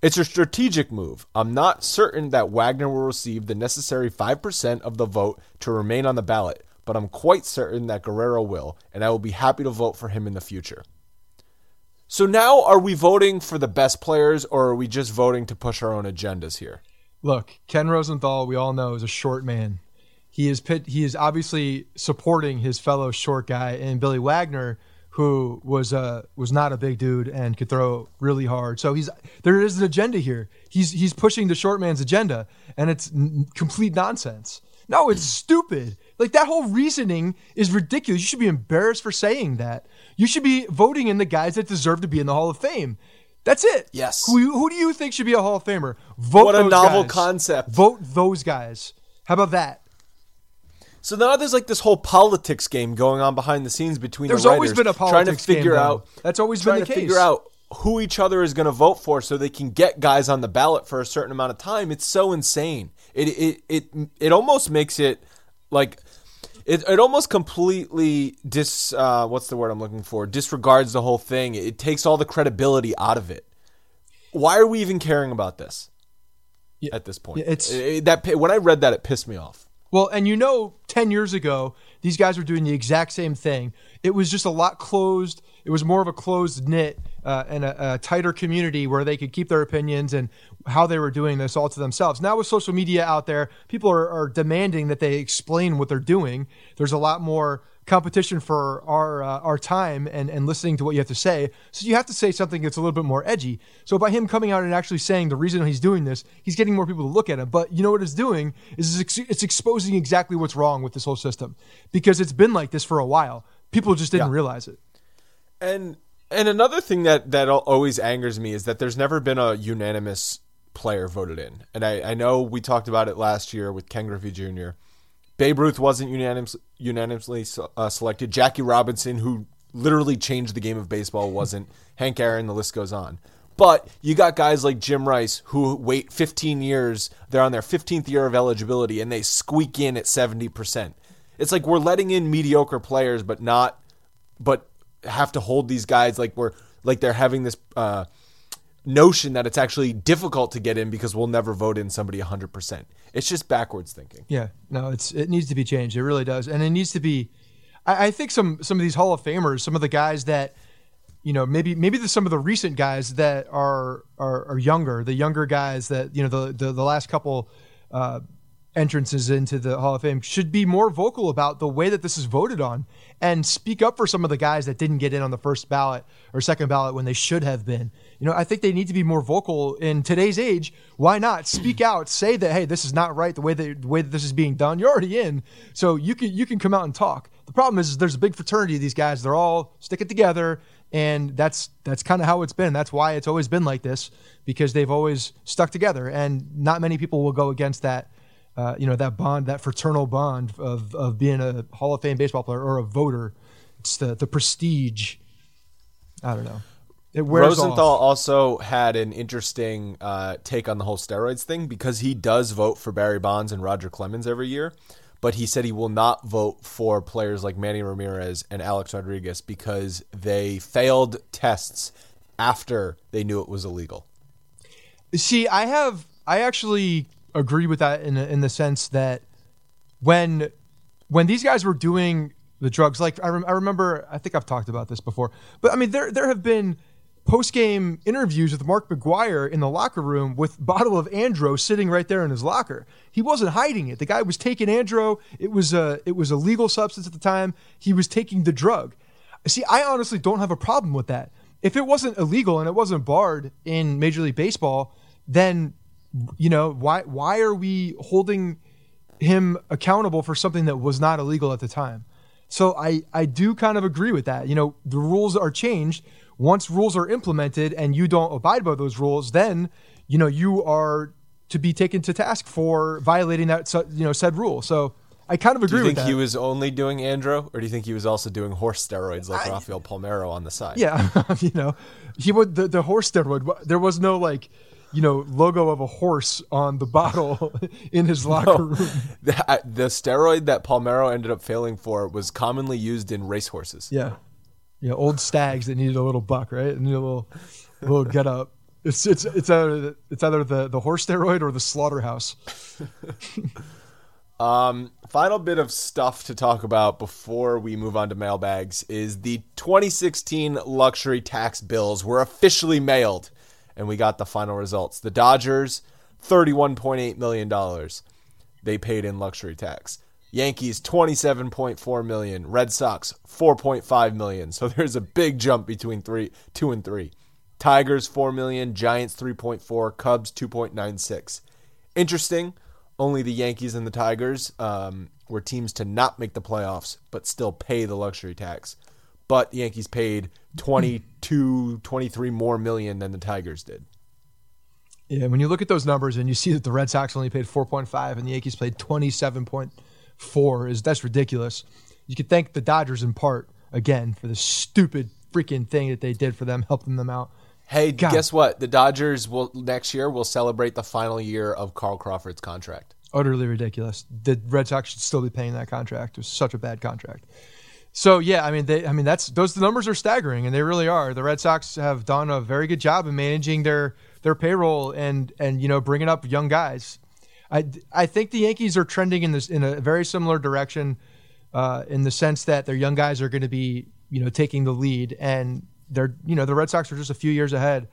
It's a strategic move. I'm not certain that Wagner will receive the necessary five percent of the vote to remain on the ballot, but I'm quite certain that Guerrero will, and I will be happy to vote for him in the future. So now, are we voting for the best players, or are we just voting to push our own agendas here? Look, Ken Rosenthal, we all know, is a short man. He is pit, he is obviously supporting his fellow short guy, and Billy Wagner, who was uh was not a big dude and could throw really hard. So he's there is an agenda here. He's he's pushing the short man's agenda, and it's n- complete nonsense. No, it's stupid. Like, that whole reasoning is ridiculous. You should be embarrassed for saying that. You should be voting in the guys that deserve to be in the Hall of Fame. That's it. Yes. Who who do you think should be a Hall of Famer? Vote what those a novel guys. Concept. Vote those guys. How about that? So now there's like this whole politics game going on behind the scenes between there's the writers. There's always been a politics game. Trying to figure game, out that's always been the case. Trying to figure out who each other is going to vote for so they can get guys on the ballot for a certain amount of time. It's so insane. It it it it almost makes it like it it almost completely dis uh, what's the word I'm looking for? disregards the whole thing. It takes all the credibility out of it. Why are we even caring about this yeah. at this point? Yeah, it's it, that when I read that, it pissed me off. Well, and you know, ten years ago, these guys were doing the exact same thing. It was just a lot closed. It was more of a closed knit uh, and a, a tighter community where they could keep their opinions and how they were doing this all to themselves. Now with social media out there, people are, are demanding that they explain what they're doing. There's a lot more competition for our uh, our time and, and listening to what you have to say. So you have to say something that's a little bit more edgy. So by him coming out and actually saying the reason he's doing this, he's getting more people to look at him. But you know what it's doing is it's, ex- it's exposing exactly what's wrong with this whole system, because it's been like this for a while. People just didn't yeah. realize it. And and another thing that, that always angers me is that there's never been a unanimous player voted in. And I, I know we talked about it last year with Ken Griffey Junior Babe Ruth wasn't unanimous, unanimously uh, selected. Jackie Robinson, who literally changed the game of baseball, wasn't. Hank Aaron, the list goes on. But you got guys like Jim Rice who wait fifteen years. They're on their fifteenth year of eligibility, and they squeak in at seventy percent. It's like we're letting in mediocre players, but not, but have to hold these guys like we're like they're having this uh, notion that it's actually difficult to get in because we'll never vote in somebody one hundred percent. It's just backwards thinking. Yeah, no, it's it needs to be changed. It really does. And it needs to be, I, I think some some of these Hall of Famers, some of the guys that, you know, maybe maybe the, some of the recent guys that are, are are younger, the younger guys that, you know, the the, the last couple uh, entrances into the Hall of Fame should be more vocal about the way that this is voted on and speak up for some of the guys that didn't get in on the first ballot or second ballot when they should have been. You know, I think they need to be more vocal in today's age. Why not speak out, say that, hey, this is not right. The way that, the way that this is being done, you're already in. So you can, you can come out and talk. The problem is, is there's a big fraternity of these guys. They're all sticking together. And that's that's kind of how it's been. That's why it's always been like this, because they've always stuck together. And not many people will go against that, uh, you know, that bond, that fraternal bond of of being a Hall of Fame baseball player or a voter. It's the, the prestige. I don't know. It wears Rosenthal off. Also had an interesting uh, take on the whole steroids thing, because he does vote for Barry Bonds and Roger Clemens every year. But he said he will not vote for players like Manny Ramirez and Alex Rodriguez because they failed tests after they knew it was illegal. See, I have, I actually agree with that in in the sense that when when these guys were doing the drugs, like I, rem, I remember, I think I've talked about this before, but I mean, there there have been post-game interviews with Mark McGwire in the locker room with a bottle of Andro sitting right there in his locker. He wasn't hiding it. The guy was taking Andro. It was a, it was a legal substance at the time. He was taking the drug. See, I honestly don't have a problem with that. If it wasn't illegal and it wasn't barred in Major League Baseball, then, you know, why, why are we holding him accountable for something that was not illegal at the time? So I, I do kind of agree with that. You know, the rules are changed. Once rules are implemented and you don't abide by those rules, then, you know, you are to be taken to task for violating that, you know, said rule. So I kind of agree with that. Do you think he was only doing Andro, or do you think he was also doing horse steroids like I, Rafael Palmeiro on the side? Yeah, you know, he would the, the horse steroid. There was no like, you know, logo of a horse on the bottle in his locker no, room. The, the steroid that Palmeiro ended up failing for was commonly used in racehorses. Yeah. You know, old stags that needed a little buck, right? And a little, a little get up. It's it's it's either it's either the, the horse steroid or the slaughterhouse. um, final bit of stuff to talk about before we move on to mailbags is the twenty sixteen luxury tax bills were officially mailed, and we got the final results. The Dodgers, thirty-one point eight million dollars, they paid in luxury tax. Yankees, twenty-seven point four million dollars. Red Sox, four point five million dollars. So there's a big jump between three, two and three. Tigers, four million dollars. Giants, three point four million dollars. Cubs, two point nine six million dollars. Interesting. Only the Yankees and the Tigers um, were teams to not make the playoffs, but still pay the luxury tax. But the Yankees paid twenty-two, twenty-three more million than the Tigers did. Yeah, when you look at those numbers and you see that the Red Sox only paid four point five million dollars and the Yankees paid twenty-seven point four million dollars. Four is that's ridiculous. You could thank the Dodgers in part again for the stupid freaking thing that they did for them, helping them out. Hey, God. Guess what? The Dodgers will next year will celebrate the final year of Carl Crawford's contract. Utterly ridiculous. The Red Sox should still be paying that contract. It was such a bad contract. So yeah, I mean, they, I mean that's those the numbers are staggering, and they really are. The Red Sox have done a very good job in managing their their payroll and and you know bringing up young guys. I, I think the Yankees are trending in this in a very similar direction, uh, in the sense that their young guys are going to be you know taking the lead, and they're you know the Red Sox are just a few years ahead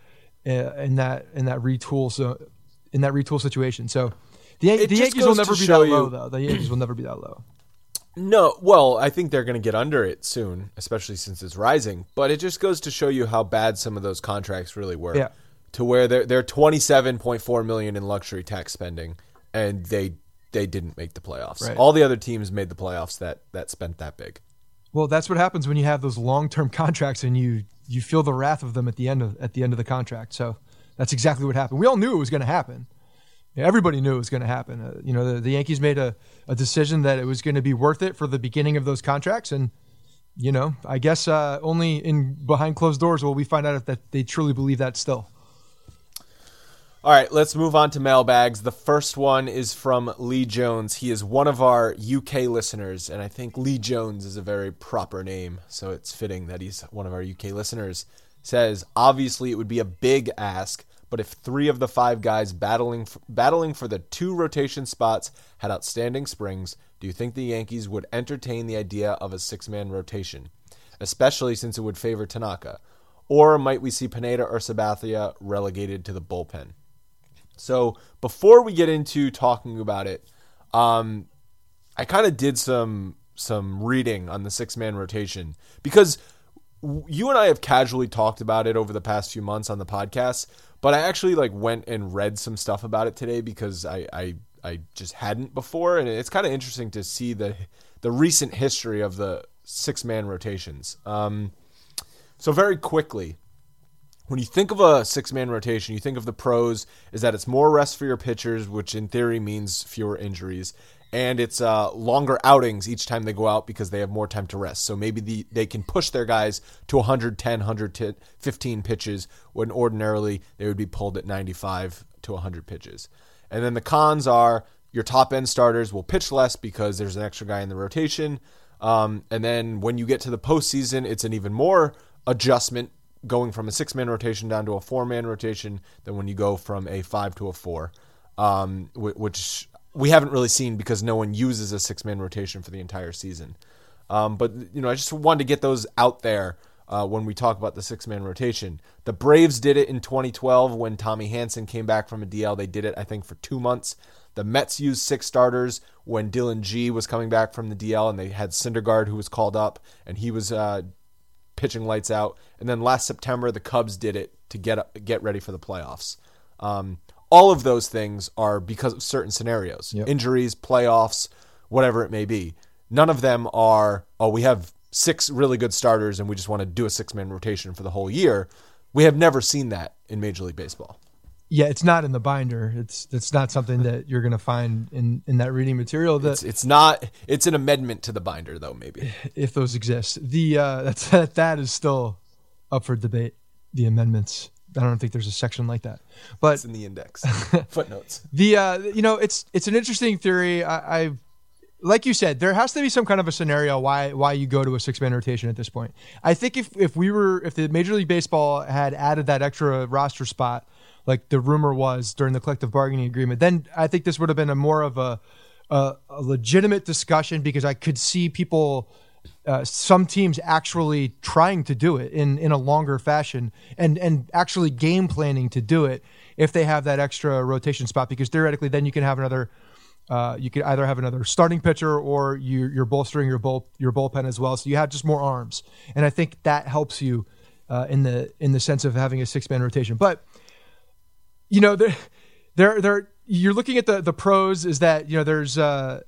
uh, in that in that retool so in that retool situation. So the, the Yankees will never be that low though. The Yankees will never be that low. No, well, I think they're going to get under it soon, especially since it's rising. But it just goes to show you how bad some of those contracts really were. Yeah. To where they're they're twenty-seven point four million dollars in luxury tax spending. And they they didn't make the playoffs. Right. All the other teams made the playoffs that that spent that big. Well, that's what happens when you have those long-term contracts and you you feel the wrath of them at the end of at the end of the contract. So that's exactly what happened. We all knew it was going to happen. Everybody knew it was going to happen. Uh, you know, the, the Yankees made a, a decision that it was going to be worth it for the beginning of those contracts. And you know, I guess uh, only in behind closed doors will we find out if that they truly believe that still. All right, let's move on to mailbags. The first one is from Lee Jones. He is one of our U K listeners, and I think Lee Jones is a very proper name, so it's fitting that he's one of our U K listeners. says, obviously it would be a big ask, but if three of the five guys battling for, battling for the two rotation spots had outstanding springs, do you think the Yankees would entertain the idea of a six-man rotation, especially since it would favor Tanaka? Or might we see Pineda or Sabathia relegated to the bullpen? So before we get into talking about it, um, I kind of did some some reading on the six-man rotation, because you and I have casually talked about it over the past few months on the podcast, but I actually like went and read some stuff about it today because I I, I just hadn't before, and it's kind of interesting to see the the recent history of the six-man rotations. Um, so very quickly, when you think of a six-man rotation, you think of the pros is that it's more rest for your pitchers, which in theory means fewer injuries, and it's uh, longer outings each time they go out because they have more time to rest. So maybe the, they can push their guys to one ten, one fifteen pitches when ordinarily they would be pulled at ninety-five to one hundred pitches. And then the cons are your top-end starters will pitch less because there's an extra guy in the rotation. Um, and then when you get to the postseason, it's an even more adjustment going from a six-man rotation down to a four-man rotation than when you go from a five to a four, um, which we haven't really seen because no one uses a six-man rotation for the entire season. Um, but, you know, I just wanted to get those out there uh, when we talk about the six-man rotation. The Braves did it in twenty twelve when Tommy Hansen came back from a D L. They did it, I think, for two months. The Mets used six starters when Dylan Gee was coming back from the D L, and they had Syndergaard, who was called up, and he was uh, pitching lights out. And then last September, the Cubs did it to get up, get ready for the playoffs. Um, all of those things are because of certain scenarios, yep. Injuries, playoffs, whatever it may be. None of them are, oh, we have six really good starters and we just want to do a six-man rotation for the whole year. We have never seen that in Major League Baseball. Yeah, it's not in the binder. It's it's not something that you're going to find in, in that reading material. That it's, it's not. It's an amendment to the binder, though. Maybe if those exist, the uh, that's that that is still up for debate. The amendments. I don't think there's a section like that. But it's in the index footnotes. The uh, you know, it's it's an interesting theory. I, I like you said, there has to be some kind of a scenario why why you go to a six-man rotation at this point. I think if if we were if the Major League Baseball had added that extra roster spot, like the rumor was during the collective bargaining agreement, then I think this would have been a more of a, a, a legitimate discussion, because I could see people, uh, some teams actually trying to do it in, in a longer fashion and, and actually game planning to do it if they have that extra rotation spot, because theoretically then you can have another, uh, you could either have another starting pitcher or you, you're bolstering your bull, your bullpen as well. So you have just more arms. And I think that helps you uh, in the, in the sense of having a six-man rotation. But you know, there, there, there. You're looking at the the pros is that you know there's uh,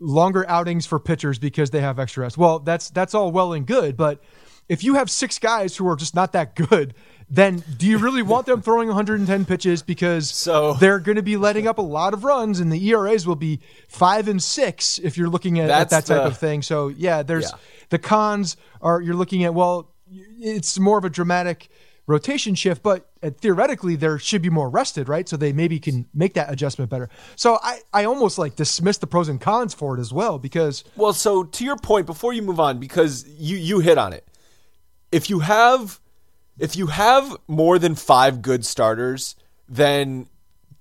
longer outings for pitchers because they have extra rest. Well, that's that's all well and good, but if you have six guys who are just not that good, then do you really want them throwing one hundred ten pitches? Because so they're going to be letting up a lot of runs, and the E R As will be five and six if you're looking at, at that type the, of thing. So yeah, there's yeah. The cons are you're looking at, well, it's more of a dramatic rotation shift, but theoretically there should be more rested, right? So they maybe can make that adjustment better. So I, I almost like dismiss the pros and cons for it as well, because well, so to your point, before you move on, because you, you hit on it. If you have, if you have more than five good starters, then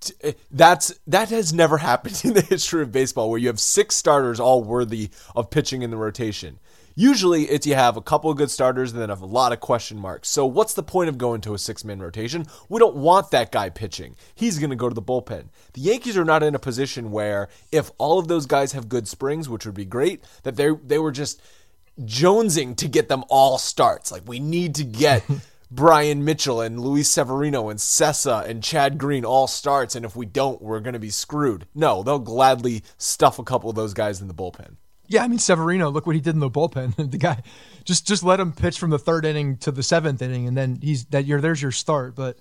t- that's, that has never happened in the history of baseball where you have six starters all worthy of pitching in the rotation. Usually it's you have a couple of good starters and then have a lot of question marks. So what's the point of going to a six-man rotation? We don't want that guy pitching. He's going to go to the bullpen. The Yankees are not in a position where if all of those guys have good springs, which would be great, that they they were just jonesing to get them all starts. Like, we need to get Brian Mitchell and Luis Severino and Sessa and Chad Green all starts, and if we don't, we're going to be screwed. No, they'll gladly stuff a couple of those guys in the bullpen. Yeah, I mean, Severino, look what he did in the bullpen. The guy, just just let him pitch from the third inning to the seventh inning, and then he's that you're there's your start. But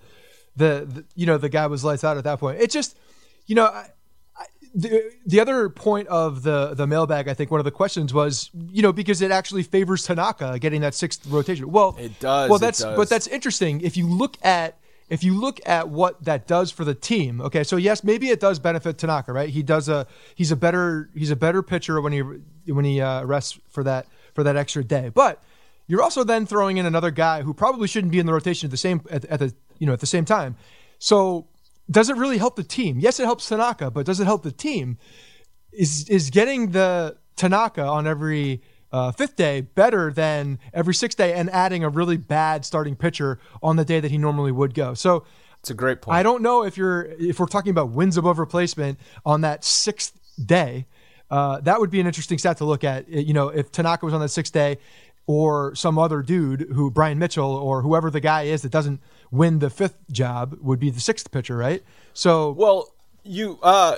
the, the you know the guy was lights out at that point. It just, you know, I, I, the the other point of the the mailbag, I think one of the questions was, you know, because it actually favors Tanaka getting that sixth rotation. Well, it does. Well, that's it does. But that's interesting. If you look at if you look at what that does for the team, okay, so yes, maybe it does benefit Tanaka, right? He does a he's a better he's a better pitcher when he when he uh, rests for that for that extra day. But You're also then throwing in another guy who probably shouldn't be in the rotation at the same at, at the you know at the same time. So does it really help the team? Yes, it helps Tanaka, but does it help the team? Is is getting the Tanaka on every uh, fifth day better than every sixth day and adding a really bad starting pitcher on the day that he normally would go? So it's a great point. I don't know if you're if we're talking about wins above replacement on that sixth day. Uh, that would be an interesting stat to look at. You know, if Tanaka was on that sixth day, or some other dude who Brian Mitchell or whoever the guy is that doesn't win the fifth job would be the sixth pitcher, right? So well, you uh,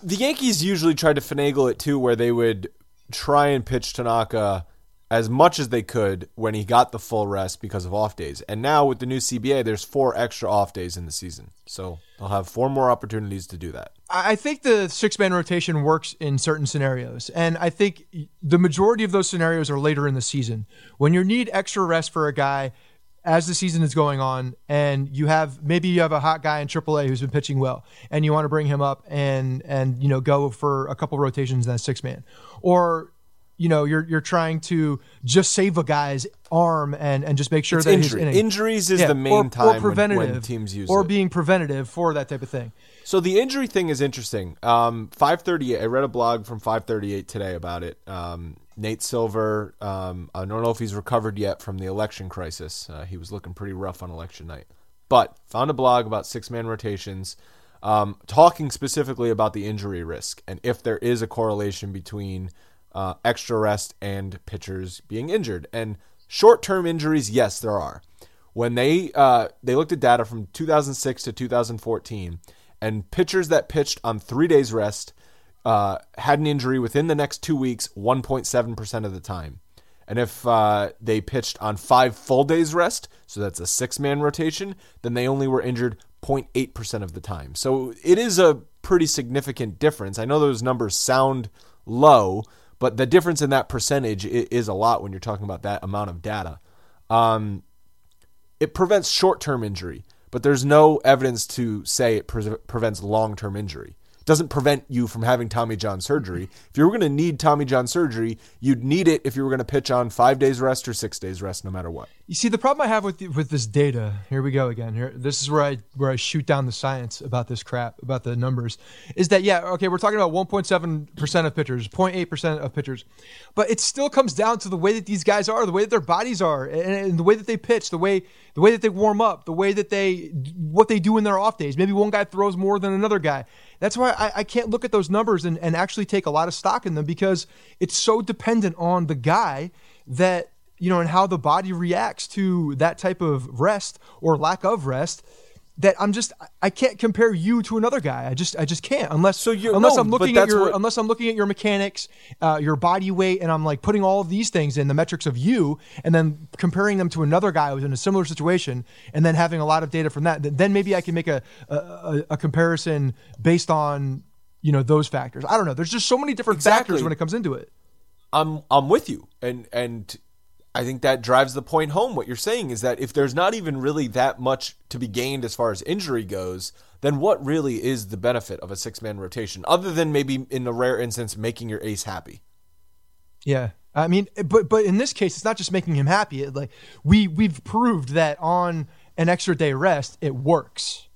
the Yankees usually tried to finagle it too, where they would try and pitch Tanaka as much as they could when he got the full rest because of off days. And now with the new C B A, there's four extra off days in the season, so they'll have four more opportunities to do that. I think the six-man rotation works in certain scenarios, and I think the majority of those scenarios are later in the season. When you need extra rest for a guy as the season is going on, and you have maybe you have a hot guy in triple A who's been pitching well, and you want to bring him up and and you know go for a couple rotations in that six-man. Or you know you're you're trying to just save a guy's arm and, and just make sure it's that injury. His injuries is yeah, the main or, time or preventative, when, when teams use or it. being preventative for that type of thing. So the injury thing is interesting. Um, five thirty-eight, I read a blog from five thirty-eight today about it. Um, Nate Silver, um, I don't know if he's recovered yet from the election crisis. Uh, he was looking pretty rough on election night. But found a blog about six-man rotations, um, talking specifically about the injury risk and if there is a correlation between uh, extra rest and pitchers being injured. And short-term injuries, yes, there are. When they uh, they looked at data from two thousand six to two thousand fourteen, and pitchers that pitched on three days rest uh, had an injury within the next two weeks, one point seven percent of the time. And if uh, they pitched on five full days rest, so that's a six-man rotation, then they only were injured zero point eight percent of the time. So it is a pretty significant difference. I know those numbers sound low, but the difference in that percentage is a lot when you're talking about that amount of data. Um, it prevents short-term injury, but there's no evidence to say it pre- prevents long-term injury. It doesn't prevent you from having Tommy John surgery. If you were going to need Tommy John surgery, you'd need it if you were going to pitch on five days rest or six days rest, no matter what. You see, the problem I have with the, with this data, here we go again. Here, this is where I where I shoot down the science about this crap, about the numbers, is that, yeah, okay, we're talking about one point seven percent of pitchers, zero point eight percent of pitchers, but it still comes down to the way that these guys are, the way that their bodies are, and, and the way that they pitch, the way... The way that they warm up, the way that they, what they do in their off days. Maybe one guy throws more than another guy. That's why I, I can't look at those numbers and, and actually take a lot of stock in them, because it's so dependent on the guy that, you know, and how the body reacts to that type of rest or lack of rest, that I'm just, I can't compare you to another guy. I just, I just can't unless, so you're, unless no, I'm looking at your, what... unless I'm looking at your mechanics, uh, your body weight, and I'm like putting all of these things in the metrics of you and then comparing them to another guy who's in a similar situation and then having a lot of data from that. Then maybe I can make a, a, a comparison based on, you know, those factors. I don't know. There's just so many different exactly. factors when it comes into it. I'm, I'm with you. And, and, I think that drives the point home. What you're saying is that if there's not even really that much to be gained as far as injury goes, then what really is the benefit of a six-man rotation, other than maybe in the rare instance making your ace happy? Yeah, I mean, but but in this case, it's not just making him happy. It, like we we've proved that on an extra day rest, it works,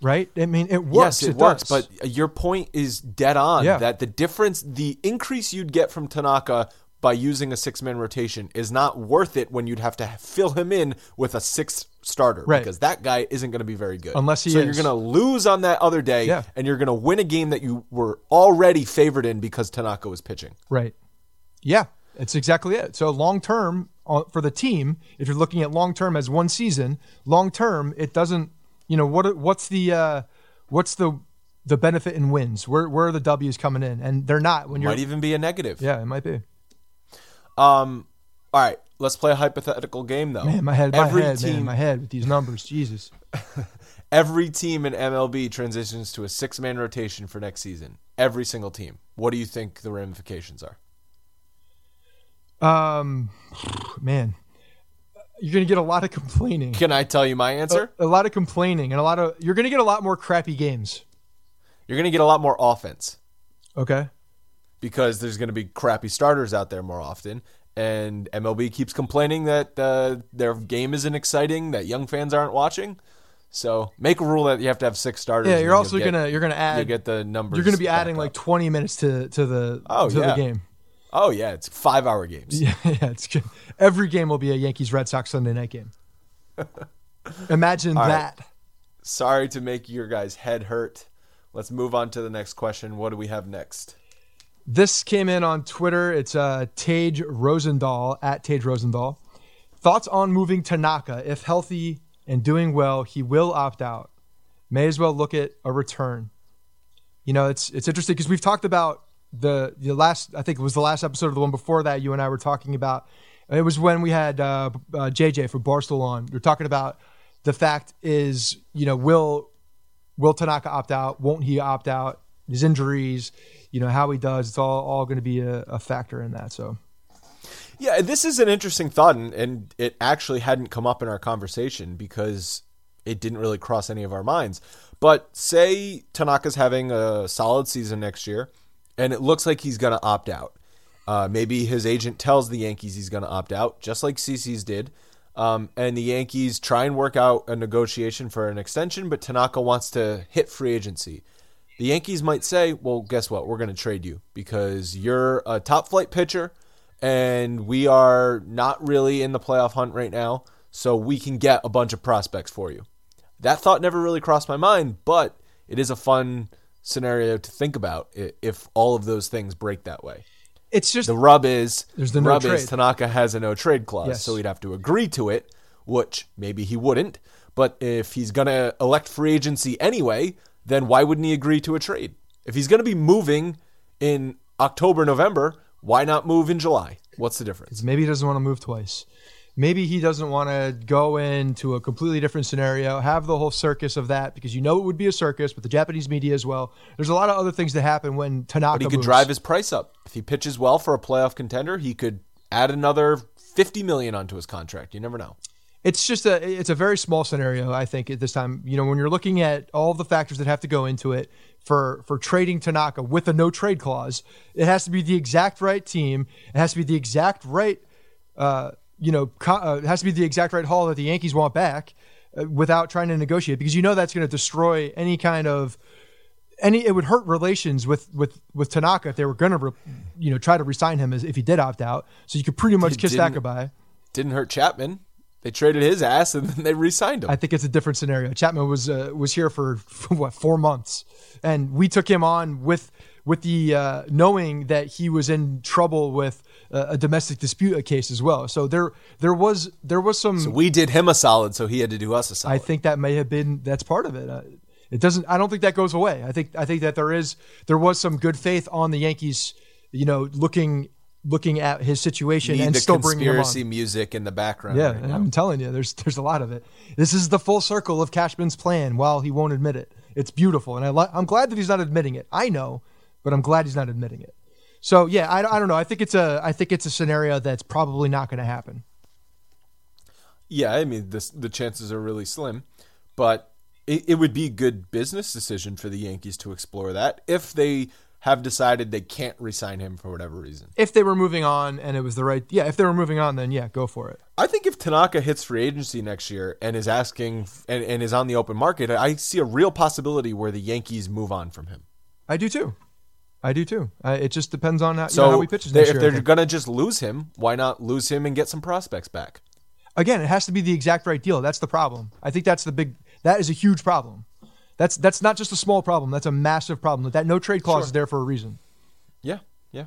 right? I mean, it works. Yes, it, it works. Does. But your point is dead on. Yeah. That the difference, the increase you'd get from Tanaka by using a six-man rotation is not worth it when you'd have to fill him in with a sixth starter, right? Because that guy isn't going to be very good. Unless he so is. You're going to lose on that other day, yeah. and you're going to win a game that you were already favored in because Tanaka was pitching. Right. Yeah, that's exactly it. So long-term for the team, if you're looking at long-term as one season, long-term it doesn't, you know, what what's the uh, what's the the benefit in wins? Where, where are the W's coming in? And they're not. When you're, might even be a negative. Yeah, it might be. Um. All right, let's play a hypothetical game, though. Man, my head, my every head, team, man, my head with these numbers, Jesus. Every team in M L B transitions to a six-man rotation for next season. Every single team. What do you think the ramifications are? Um, man, you're gonna get a lot of complaining. Can I tell you my answer? A, a lot of complaining and a lot of you're gonna get a lot more crappy games. You're gonna get a lot more offense. Okay. Because there's going to be crappy starters out there more often, and M L B keeps complaining that uh, their game isn't exciting, that young fans aren't watching. So make a rule that you have to have six starters. Yeah, you're also get, gonna you're gonna add you get the numbers. You're gonna be adding like twenty minutes to to the oh, to yeah. the game. Oh yeah, it's five hour games. Yeah, yeah, it's good. Every game will be a Yankees Red Sox Sunday night game. Imagine All that. Right. Sorry to make your guys' head hurt. Let's move on to the next question. What do we have next? This came in on Twitter. It's uh, Tage Rosenthal, at Tage Rosenthal. Thoughts on moving Tanaka? If healthy and doing well, he will opt out. May as well look at a return. You know, it's it's interesting because we've talked about the the last, I think it was the last episode of the one before that, you and I were talking about. It was when we had uh, uh, J J for Barstool on. We were talking about the fact is, you know, will will Tanaka opt out? Won't he opt out? His injuries, you know, how he does, it's all, all going to be a, a factor in that. So, yeah, this is an interesting thought, and, and it actually hadn't come up in our conversation because it didn't really cross any of our minds. But say Tanaka's having a solid season next year, and it looks like he's going to opt out. Uh, maybe his agent tells the Yankees he's going to opt out, just like C C's did. Um, and the Yankees try and work out a negotiation for an extension, but Tanaka wants to hit free agency. The Yankees might say, well, guess what? We're going to trade you because you're a top flight pitcher and we are not really in the playoff hunt right now, so we can get a bunch of prospects for you. That thought never really crossed my mind, but it is a fun scenario to think about if all of those things break that way. It's just the rub is there's the no rub trade. Is Tanaka has a no trade clause, yes. So he'd have to agree to it, which maybe he wouldn't. But if he's going to elect free agency anyway, then why wouldn't he agree to a trade? If he's going to be moving in October, November, why not move in July? What's the difference? Maybe he doesn't want to move twice. Maybe he doesn't want to go into a completely different scenario, have the whole circus of that, because you know it would be a circus with the Japanese media as well. There's a lot of other things that happen when Tanaka But he could moves. drive his price up. If he pitches well for a playoff contender, he could add another fifty million dollars onto his contract. You never know. It's just a it's a very small scenario, I think, at this time. You know, when you're looking at all the factors that have to go into it for, for trading Tanaka with a no-trade clause, it has to be the exact right team. It has to be the exact right, uh, you know, co- uh, it has to be the exact right haul that the Yankees want back uh, without trying to negotiate, because you know that's going to destroy any kind of any. It would hurt relations with with, with Tanaka if they were going to, re- you know, try to resign him as if he did opt out. So you could pretty much kiss that goodbye. Didn't hurt Chapman. They traded his ass and then they re-signed him. I think it's a different scenario. Chapman was uh, was here for, for what four months, and we took him on with with the uh, knowing that he was in trouble with uh, a domestic dispute case as well. So there there was there was some. So we did him a solid, so he had to do us a solid. I think that may have been that's part of it. Uh, it doesn't. I don't think that goes away. I think I think that there is there was some good faith on the Yankees, you know, looking. looking at his situation Need and still bringing him on. Conspiracy music in the background. Yeah, right now. I'm telling you, there's there's a lot of it. This is the full circle of Cashman's plan while he won't admit it. It's beautiful, and I lo- I'm glad that he's not admitting it. I know, but I'm glad he's not admitting it. So, yeah, I, I don't know. I think it's a I think it's a scenario that's probably not going to happen. Yeah, I mean, this, the chances are really slim, but it, it would be a good business decision for the Yankees to explore that if they have decided they can't re-sign him for whatever reason. If they were moving on and it was the right... Yeah, if they were moving on, then yeah, go for it. I think if Tanaka hits free agency next year and is asking and, and is on the open market, I see a real possibility where the Yankees move on from him. I do too. I do too. Uh, it just depends on how, so you know, how he pitches next they, year. So if they're going to just lose him, why not lose him and get some prospects back? Again, it has to be the exact right deal. That's the problem. I think that's the big... That is a huge problem. That's that's not just a small problem. That's a massive problem. That no trade clause sure. is there for a reason. Yeah, yeah.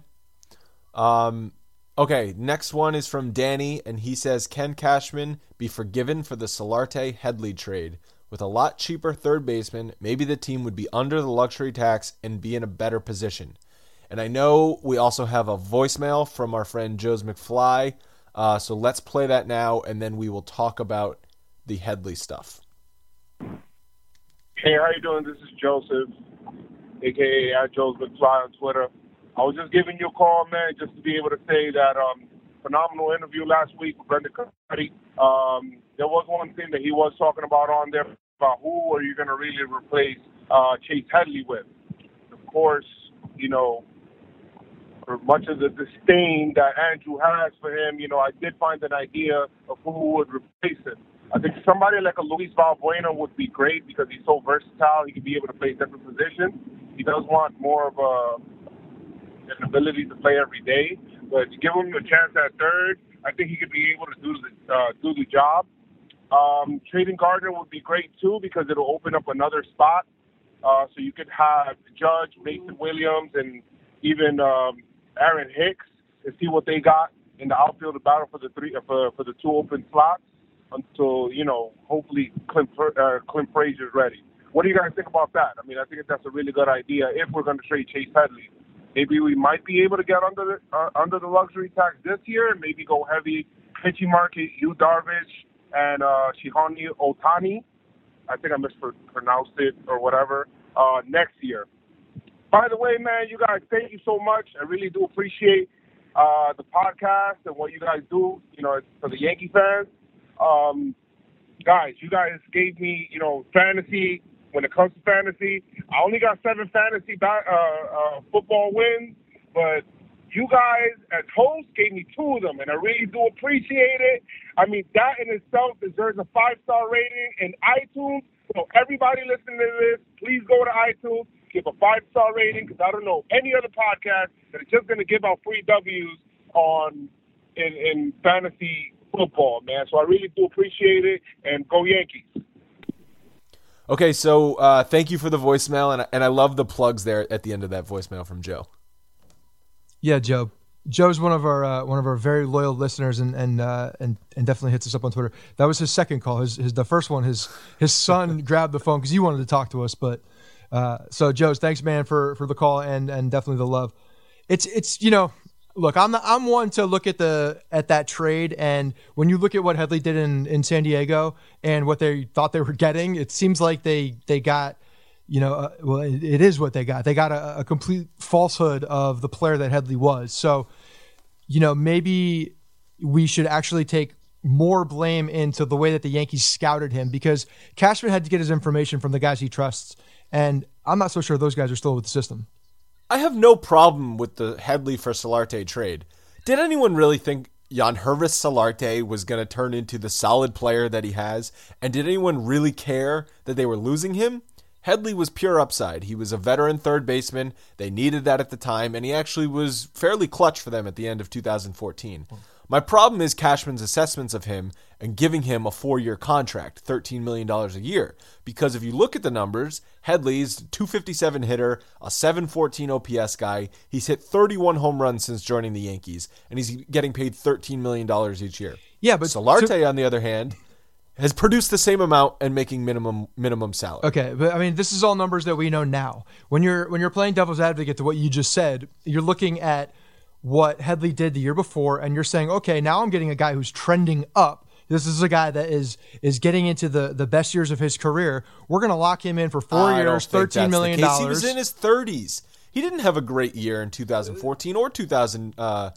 Um, okay, next one is from Danny, and he says, can Cashman be forgiven for the Solarte-Headley trade? With a lot cheaper third baseman, maybe the team would be under the luxury tax and be in a better position. And I know we also have a voicemail from our friend Joe's McFly, uh, so let's play that now, and then we will talk about the Headley stuff. Hey, how you doing? This is Joseph, a k a. Joe's McFly on Twitter. I was just giving you a call, man, just to be able to say that um, phenomenal interview last week with Brendan Cuddy. Um, there was one thing that he was talking about on there, about who are you going to really replace uh, Chase Headley with. Of course, you know, for much of the disdain that Andrew has for him, you know, I did find an idea of who would replace him. I think somebody like a Luis Valbuena would be great because he's so versatile. He could be able to play different positions. He does want more of a, an ability to play every day. But to give him a chance at third, I think he could be able to do the, uh, do the job. Um, trading Gardner would be great, too, because it'll open up another spot. Uh, so you could have Judge, Mason Williams, and even um, Aaron Hicks to see what they got in the outfield to battle for the three uh, for, for the two open slots until, you know, hopefully Clint, uh, Clint Frazier's ready. What do you guys think about that? I mean, I think that's a really good idea if we're going to trade Chase Headley. Maybe we might be able to get under the, uh, under the luxury tax this year and maybe go heavy pitching market, Yu Darvish, and uh, Shohei Ohtani. I think I mispronounced it or whatever, uh, next year. By the way, man, you guys, thank you so much. I really do appreciate uh, the podcast and what you guys do, you know, for the Yankee fans. Um, guys, you guys gave me, you know, fantasy. When it comes to fantasy, I only got seven fantasy uh, uh, football wins, but you guys as hosts gave me two of them, and I really do appreciate it. I mean, that in itself deserves a five-star rating in iTunes. So everybody listening to this, please go to iTunes, give a five-star rating, because I don't know any other podcast that is just going to give out free W's on in, in fantasy football, man. So I really do appreciate it, and go Yankees. Okay, so uh, thank you for the voicemail, and, and I love the plugs there at the end of that voicemail from Joe. Yeah, Joe. Joe's one of our uh, one of our very loyal listeners, and and, uh, and and definitely hits us up on Twitter. That was his second call. His his the first one, his his son grabbed the phone because he wanted to talk to us. But uh, so Joe's, thanks, man, for, for the call and and definitely the love. It's it's you know, look, I'm not, I'm one to look at the at that trade, and when you look at what Headley did in, in San Diego and what they thought they were getting, it seems like they they got. You know, uh, well, it, it is what they got. They got a, a complete falsehood of the player that Headley was. So, you know, maybe we should actually take more blame into the way that the Yankees scouted him, because Cashman had to get his information from the guys he trusts. And I'm not so sure those guys are still with the system. I have no problem with the Headley for Solarte trade. Did anyone really think Yanhervis Solarte was going to turn into the solid player that he has? And did anyone really care that they were losing him? Headley was pure upside. He was a veteran third baseman. They needed that at the time, and he actually was fairly clutch for them at the end of two thousand fourteen. My problem is Cashman's assessments of him and giving him a four-year contract, thirteen million dollars a year, because if you look at the numbers, Headley's a two fifty-seven hitter, a seven fourteen O P S guy. He's hit thirty-one home runs since joining the Yankees, and he's getting paid thirteen million dollars each year. Yeah, but Solarte, so- on the other hand, has produced the same amount and making minimum minimum salary. Okay, but I mean, this is all numbers that we know now. When you're when you're playing devil's advocate to what you just said, you're looking at what Headley did the year before, and you're saying, okay, now I'm getting a guy who's trending up. This is a guy that is is getting into the, the best years of his career. We're going to lock him in for four I years, thirteen million dollars. He was in his thirties. He didn't have a great year in two thousand fourteen or two thousand. Uh,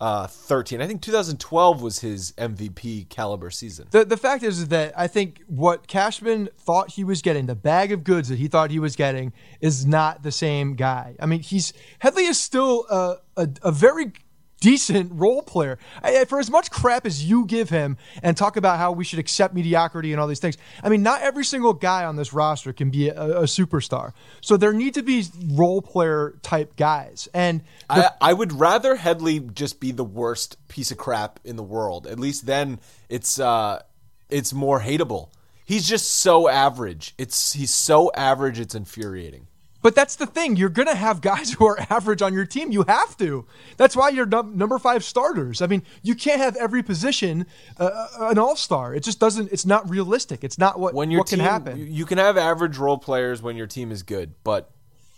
Uh, thirteen. I think two thousand twelve was his M V P caliber season. The the fact is that I think what Cashman thought he was getting, the bag of goods that he thought he was getting, is not the same guy. I mean, he's Headley is still a a, a very decent role player. I, for as much crap as you give him and talk about how we should accept mediocrity and all these things, I mean, not every single guy on this roster can be a, a superstar. So there need to be role player type guys. And the- I, I would rather Headley just be the worst piece of crap in the world. At least then it's uh, it's more hateable. He's just so average. It's he's so average. It's infuriating. But that's the thing. You're going to have guys who are average on your team. You have to. That's why you're num- number five starters. I mean, you can't have every position uh, an all-star. It just doesn't – it's not realistic. It's not what, when your what team, can happen. You can have average role players when your team is good, but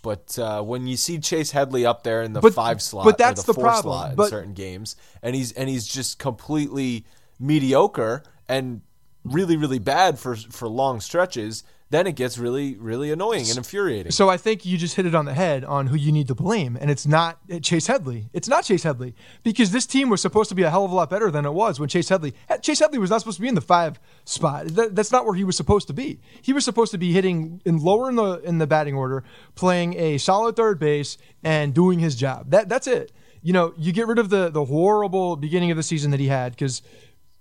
but uh, when you see Chase Headley up there in the but, five slot but that's or the, the four problem. slot in but, certain games, and he's and he's just completely mediocre and really, really bad for for long stretches – then it gets really, really annoying and infuriating. So I think you just hit it on the head on who you need to blame, and it's not Chase Headley. It's not Chase Headley, because this team was supposed to be a hell of a lot better than it was when Chase Headley – Chase Headley was not supposed to be in the five spot. That, that's not where he was supposed to be. He was supposed to be hitting in lower in the in the batting order, playing a solid third base, and doing his job. That That's it. you know, you get rid of the the horrible beginning of the season that he had, because,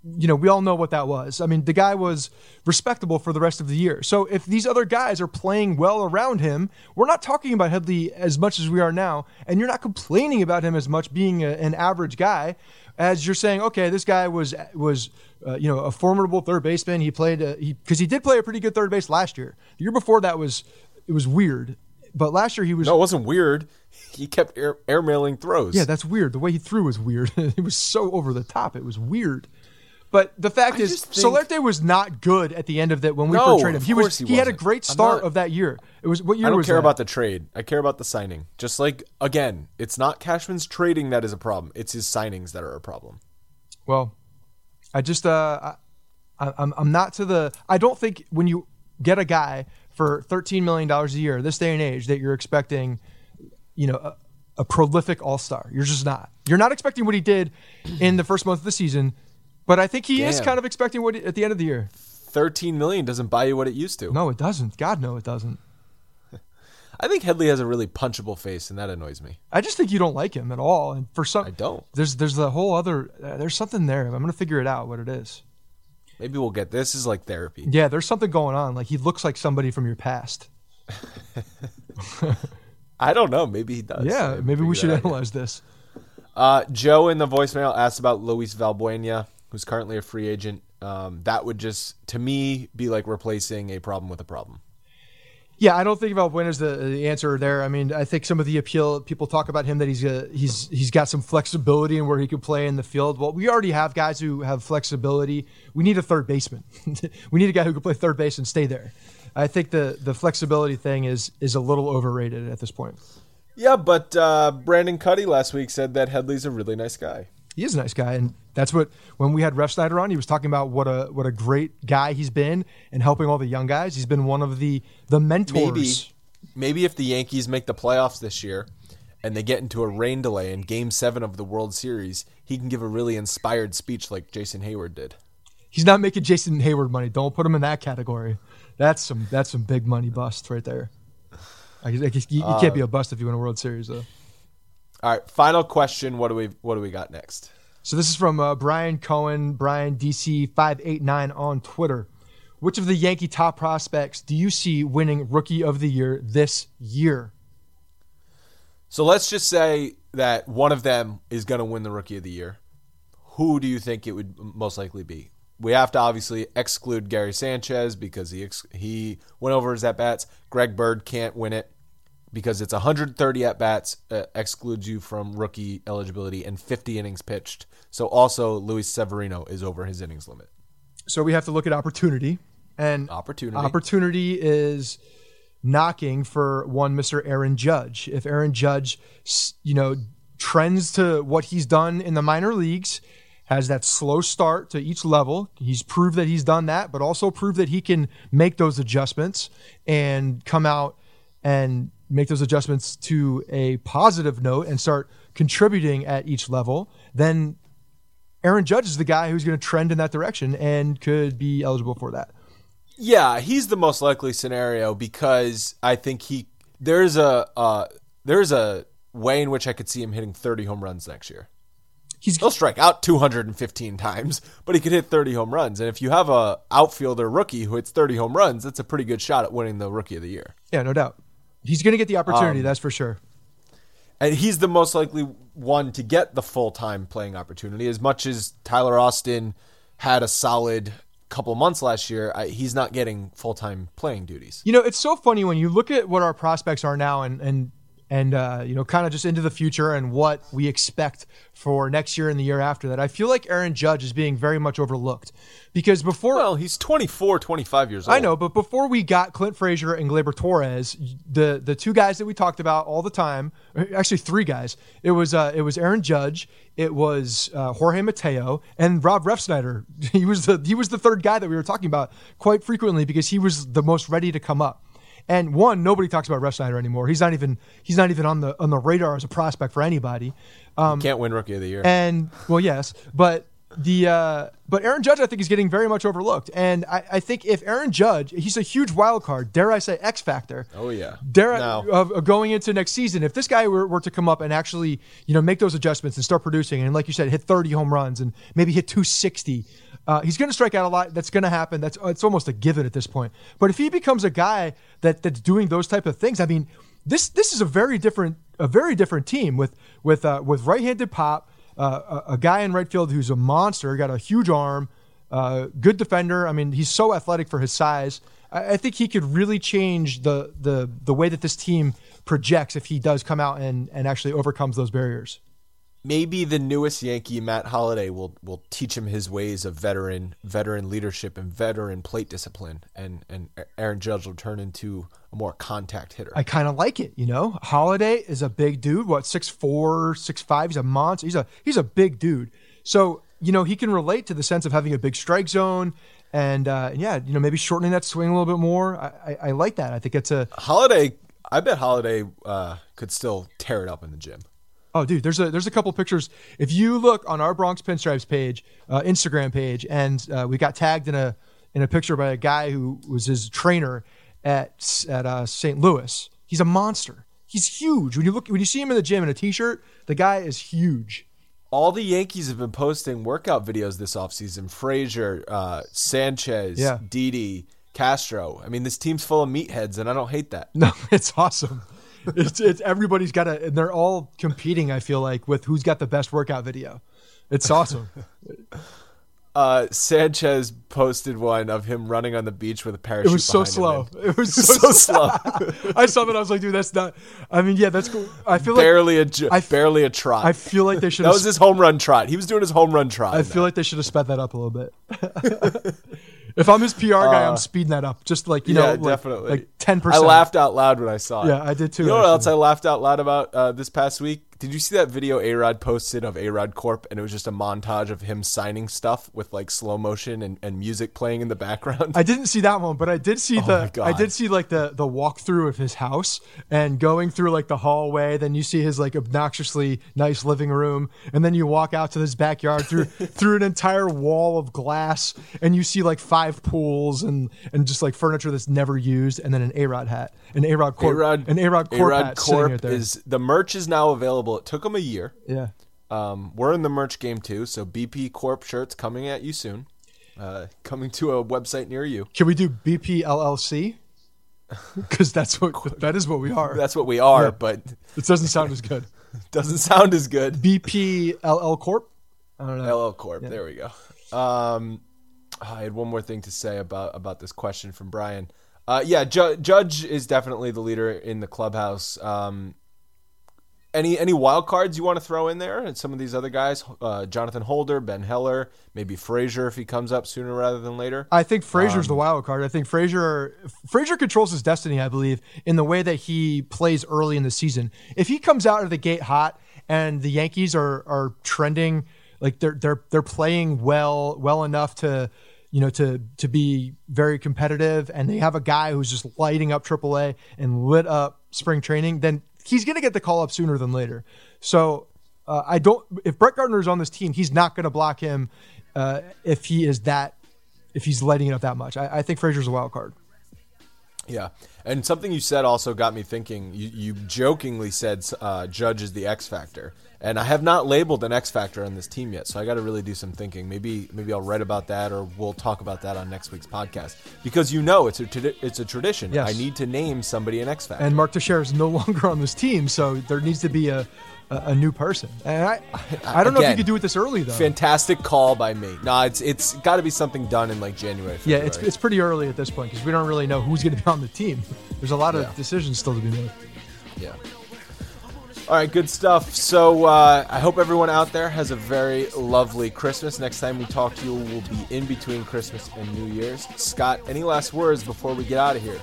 you know, we all know what that was. I mean, the guy was respectable for the rest of the year. So if these other guys are playing well around him, we're not talking about Headley as much as we are now, and you're not complaining about him as much being a, an average guy as you're saying, okay, this guy was was uh, you know, a formidable third baseman. He played a, he because he did play a pretty good third base last year. The year before that was it was weird. But last year he was... No, it wasn't weird. He kept air, air mailing throws. Yeah, that's weird. The way he threw was weird. It was so over the top. It was weird. But the fact I is, think... Solerte was not good at the end of that when we no, portrayed him. He was. He, he had a great start not... of that year. It was what year was I don't was care that? About the trade. I care about the signing. Just like, again, it's not Cashman's trading that is a problem. It's his signings that are a problem. Well, I just... Uh, I, I'm, I'm not to the... I don't think when you get a guy... for thirteen million dollars a year, this day and age, that you're expecting, you know, a, a prolific all-star. You're just not. You're not expecting what he did in the first month of the season, but I think he Damn. is kind of expecting what he, at the end of the year. thirteen million dollars doesn't buy you what it used to. No, it doesn't. God, no, it doesn't. I think Headley has a really punchable face, and that annoys me. I just think you don't like him at all. And for some, I don't. There's there's the whole other. Uh, there's something there. I'm going to figure it out what it is. Maybe we'll get this. This is like therapy. Yeah, there's something going on. Like, he looks like somebody from your past. I don't know. Maybe he does. Yeah, maybe, maybe we should analyze this. Uh, Joe in the voicemail asked about Luis Valbuena, who's currently a free agent. Um, that would just, to me, be like replacing a problem with a problem. Yeah, I don't think Valbuena's the, the answer there. I mean, I think some of the appeal, people talk about him that he's a, he's he's got some flexibility in where he could play in the field. Well, we already have guys who have flexibility. We need a third baseman. We need a guy who can play third base and stay there. I think the, the flexibility thing is is a little overrated at this point. Yeah, but uh, Brandon Cuddy last week said that Headley's a really nice guy. He is a nice guy, and that's what, when we had Ref Snyder on, he was talking about what a what a great guy he's been and helping all the young guys. He's been one of the, the mentors. Maybe, maybe if the Yankees make the playoffs this year and they get into a rain delay in Game seven of the World Series, he can give a really inspired speech like Jason Hayward did. He's not making Jason Hayward money. Don't put him in that category. That's some that's some big money bust right there. Like, like, you, you uh, can't be a bust if you win a World Series, though. All right, final question. What do we what do we got next? So this is from uh, Brian Cohen, Brian D C five eight nine on Twitter. Which of the Yankee top prospects do you see winning Rookie of the Year this year? So let's just say that one of them is going to win the Rookie of the Year. Who do you think it would most likely be? We have to obviously exclude Gary Sanchez because he ex- he went over his at-bats. Greg Bird can't win it, because it's one hundred thirty at-bats, uh, excludes you from rookie eligibility, and fifty innings pitched. So also Luis Severino is over his innings limit. So we have to look at opportunity. And opportunity, opportunity is knocking for one Mister Aaron Judge. If Aaron Judge, you know, trends to what he's done in the minor leagues, has that slow start to each level. He's proved that he's done that, but also proved that he can make those adjustments and come out and make those adjustments to a positive note and start contributing at each level, then Aaron Judge is the guy who's going to trend in that direction and could be eligible for that. Yeah, he's the most likely scenario because I think he there's a uh, there's a way in which I could see him hitting thirty home runs next year. He's, He'll strike out two hundred fifteen times, but he could hit thirty home runs. And if you have a outfielder rookie who hits thirty home runs, that's a pretty good shot at winning the Rookie of the Year. Yeah, no doubt. He's going to get the opportunity, um, that's for sure. And he's the most likely one to get the full-time playing opportunity. As much as Tyler Austin had a solid couple months last year, I, he's not getting full-time playing duties. You know, it's so funny when you look at what our prospects are now and, and, and uh, you know, kind of just into the future and what we expect for next year and the year after that. I feel like Aaron Judge is being very much overlooked because before... Well, he's twenty-four, twenty-five years old. I know, but before we got Clint Frazier and Gleyber Torres, the the two guys that we talked about all the time, actually three guys, it was uh, it was Aaron Judge, it was uh, Jorge Mateo, and Rob Refsnyder. He was the, he was the third guy that we were talking about quite frequently because he was the most ready to come up. And one, nobody talks about Refsnyder anymore. He's not even he's not even on the on the radar as a prospect for anybody. Um, you can't win Rookie of the Year. And well, yes, but The uh, but Aaron Judge, I think, is getting very much overlooked. And I, I think if Aaron Judge, he's a huge wild card, dare I say X factor. Oh, yeah. Dare no. I, uh, going into next season, if this guy were, were to come up and actually, you know, make those adjustments and start producing and, like you said, hit thirty home runs and maybe hit two sixty, uh, he's going to strike out a lot. That's going to happen. That's it's almost a given at this point. But if he becomes a guy that that's doing those type of things, I mean, this this is a very different a very different team with with uh, with right-handed pop. Uh, a, a guy in right field who's a monster, got a huge arm, uh, good defender. I mean, he's so athletic for his size. I, I think he could really change the, the the way that this team projects if he does come out and, and actually overcomes those barriers. Maybe the newest Yankee, Matt Holliday, will will teach him his ways of veteran veteran leadership and veteran plate discipline, and and Aaron Judge will turn into a more contact hitter. I kind of like it, you know. Holliday is a big dude. What, six four, six five? He's a monster. He's a he's a big dude. So you know he can relate to the sense of having a big strike zone, and uh, and yeah, you know maybe shortening that swing a little bit more. I, I, I like that. I think it's a Holliday. I bet Holliday uh, could still tear it up in the gym. Oh, dude, there's a there's a couple pictures. If you look on our Bronx Pinstripes page, uh, Instagram page, and uh, we got tagged in a in a picture by a guy who was his trainer at at uh, Saint Louis. He's a monster. He's huge. When you look when you see him in the gym in a t-shirt, the guy is huge. All the Yankees have been posting workout videos this offseason. Frazier, uh, Sanchez, yeah. Didi, Castro. I mean, this team's full of meatheads, and I don't hate that. No, it's awesome. It's, it's everybody's got a, and they're all competing, I feel like, with who's got the best workout video. It's awesome. Uh, Sanchez posted one of him running on the beach with a parachute. It was so slow. Him. It was so, so slow. I saw that. I was like, dude, that's not, I mean, yeah, that's cool. I feel barely like a, I, barely a trot. I feel like they should have. That was his home run trot. He was doing his home run trot. I feel that. like they should have sped that up a little bit. If I'm his P R guy, uh, I'm speeding that up. Just like, you yeah, know, like, like ten percent. I laughed out loud when I saw it. Yeah, I did too. You know what else I laughed out loud about uh, this past week? Did you see that video A-Rod posted of A-Rod Corp? And it was just a montage of him signing stuff with like slow motion and, and music playing in the background. I didn't see that one, but I did see oh the I did see like the the walkthrough of his house and going through like the hallway. Then you see his like obnoxiously nice living room, and then you walk out to his backyard through through an entire wall of glass, and you see like five pools and and just like furniture that's never used, and then an A-Rod hat, an A-Rod Corp, A-Rod, an A-Rod Corp, A-Rod hat Corp sitting right there. Is the merch is now available. It took them a year. Yeah. Um, we're in the merch game too, so B P Corp shirts coming at you soon. Uh, coming to a website near you. Can we do B P L L C? Because that's what that is what we are. That's what we are, yeah. But it doesn't sound as good. Doesn't sound as good. B P L L Corp. I don't know. L L Corp. Yeah. There we go. Um, I had one more thing to say about about this question from Brian. Uh, yeah, Ju- Judge is definitely the leader in the clubhouse. Um, Any any wild cards you want to throw in there? And some of these other guys, uh, Jonathan Holder, Ben Heller, maybe Frazier if he comes up sooner rather than later. I think Frazier's um, the wild card. I think Frazier Frazier controls his destiny, I believe, in the way that he plays early in the season. If he comes out of the gate hot and the Yankees are are trending, like they're they're they're playing well well enough to you know to to be very competitive, and they have a guy who's just lighting up triple A and lit up spring training, then he's going to get the call up sooner than later. So uh, I don't, if Brett Gardner is on this team, he's not going to block him. Uh, if he is that, if he's lighting it up that much, I, I think Frazier's a wild card. Yeah. And something you said also got me thinking. You, you jokingly said uh, Judge is the X factor, and I have not labeled an X factor on this team yet. So I got to really do some thinking. Maybe, maybe I'll write about that, or we'll talk about that on next week's podcast, because you know, it's a, tra- it's a tradition. Yes. I need to name somebody an X factor. And Mark Teixeira is no longer on this team. So there needs to be a, a, a new person. And I, I don't Again, know if you could do it this early though. Fantastic call by me. No, it's, it's gotta be something done in like January. February. Yeah. It's, it's pretty early at this point, because we don't really know who's going to be on the team. There's a lot of yeah. decisions still to be made. Yeah. All right, good stuff. So uh, I hope everyone out there has a very lovely Christmas. Next time we talk to you, we'll be in between Christmas and New Year's. Scott, any last words before we get out of here?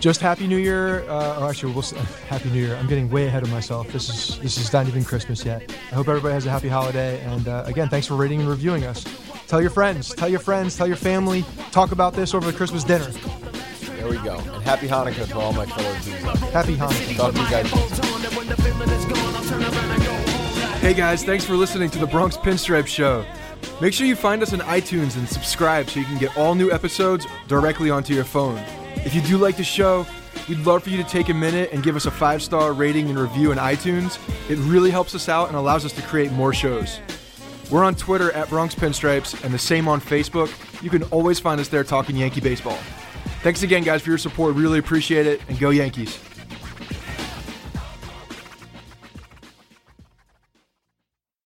Just Happy New Year. Uh, or actually, we'll say, Happy New Year. I'm getting way ahead of myself. This is this is not even Christmas yet. I hope everybody has a happy holiday. And uh, again, thanks for rating and reviewing us. Tell your friends. Tell your friends. Tell your family. Talk about this over the Christmas dinner. There we go. And happy Hanukkah to all my fellow Jews. Happy Hanukkah. Talk to you guys. Hey guys, thanks for listening to the Bronx Pinstripe Show. Make sure you find us on iTunes and subscribe so you can get all new episodes directly onto your phone. If you do like the show, we'd love for you to take a minute and give us a five-star rating and review in iTunes. It really helps us out and allows us to create more shows. We're on Twitter at Bronx Pinstripes and the same on Facebook. You can always find us there talking Yankee baseball. Thanks again, guys, for your support. Really appreciate it, and go Yankees.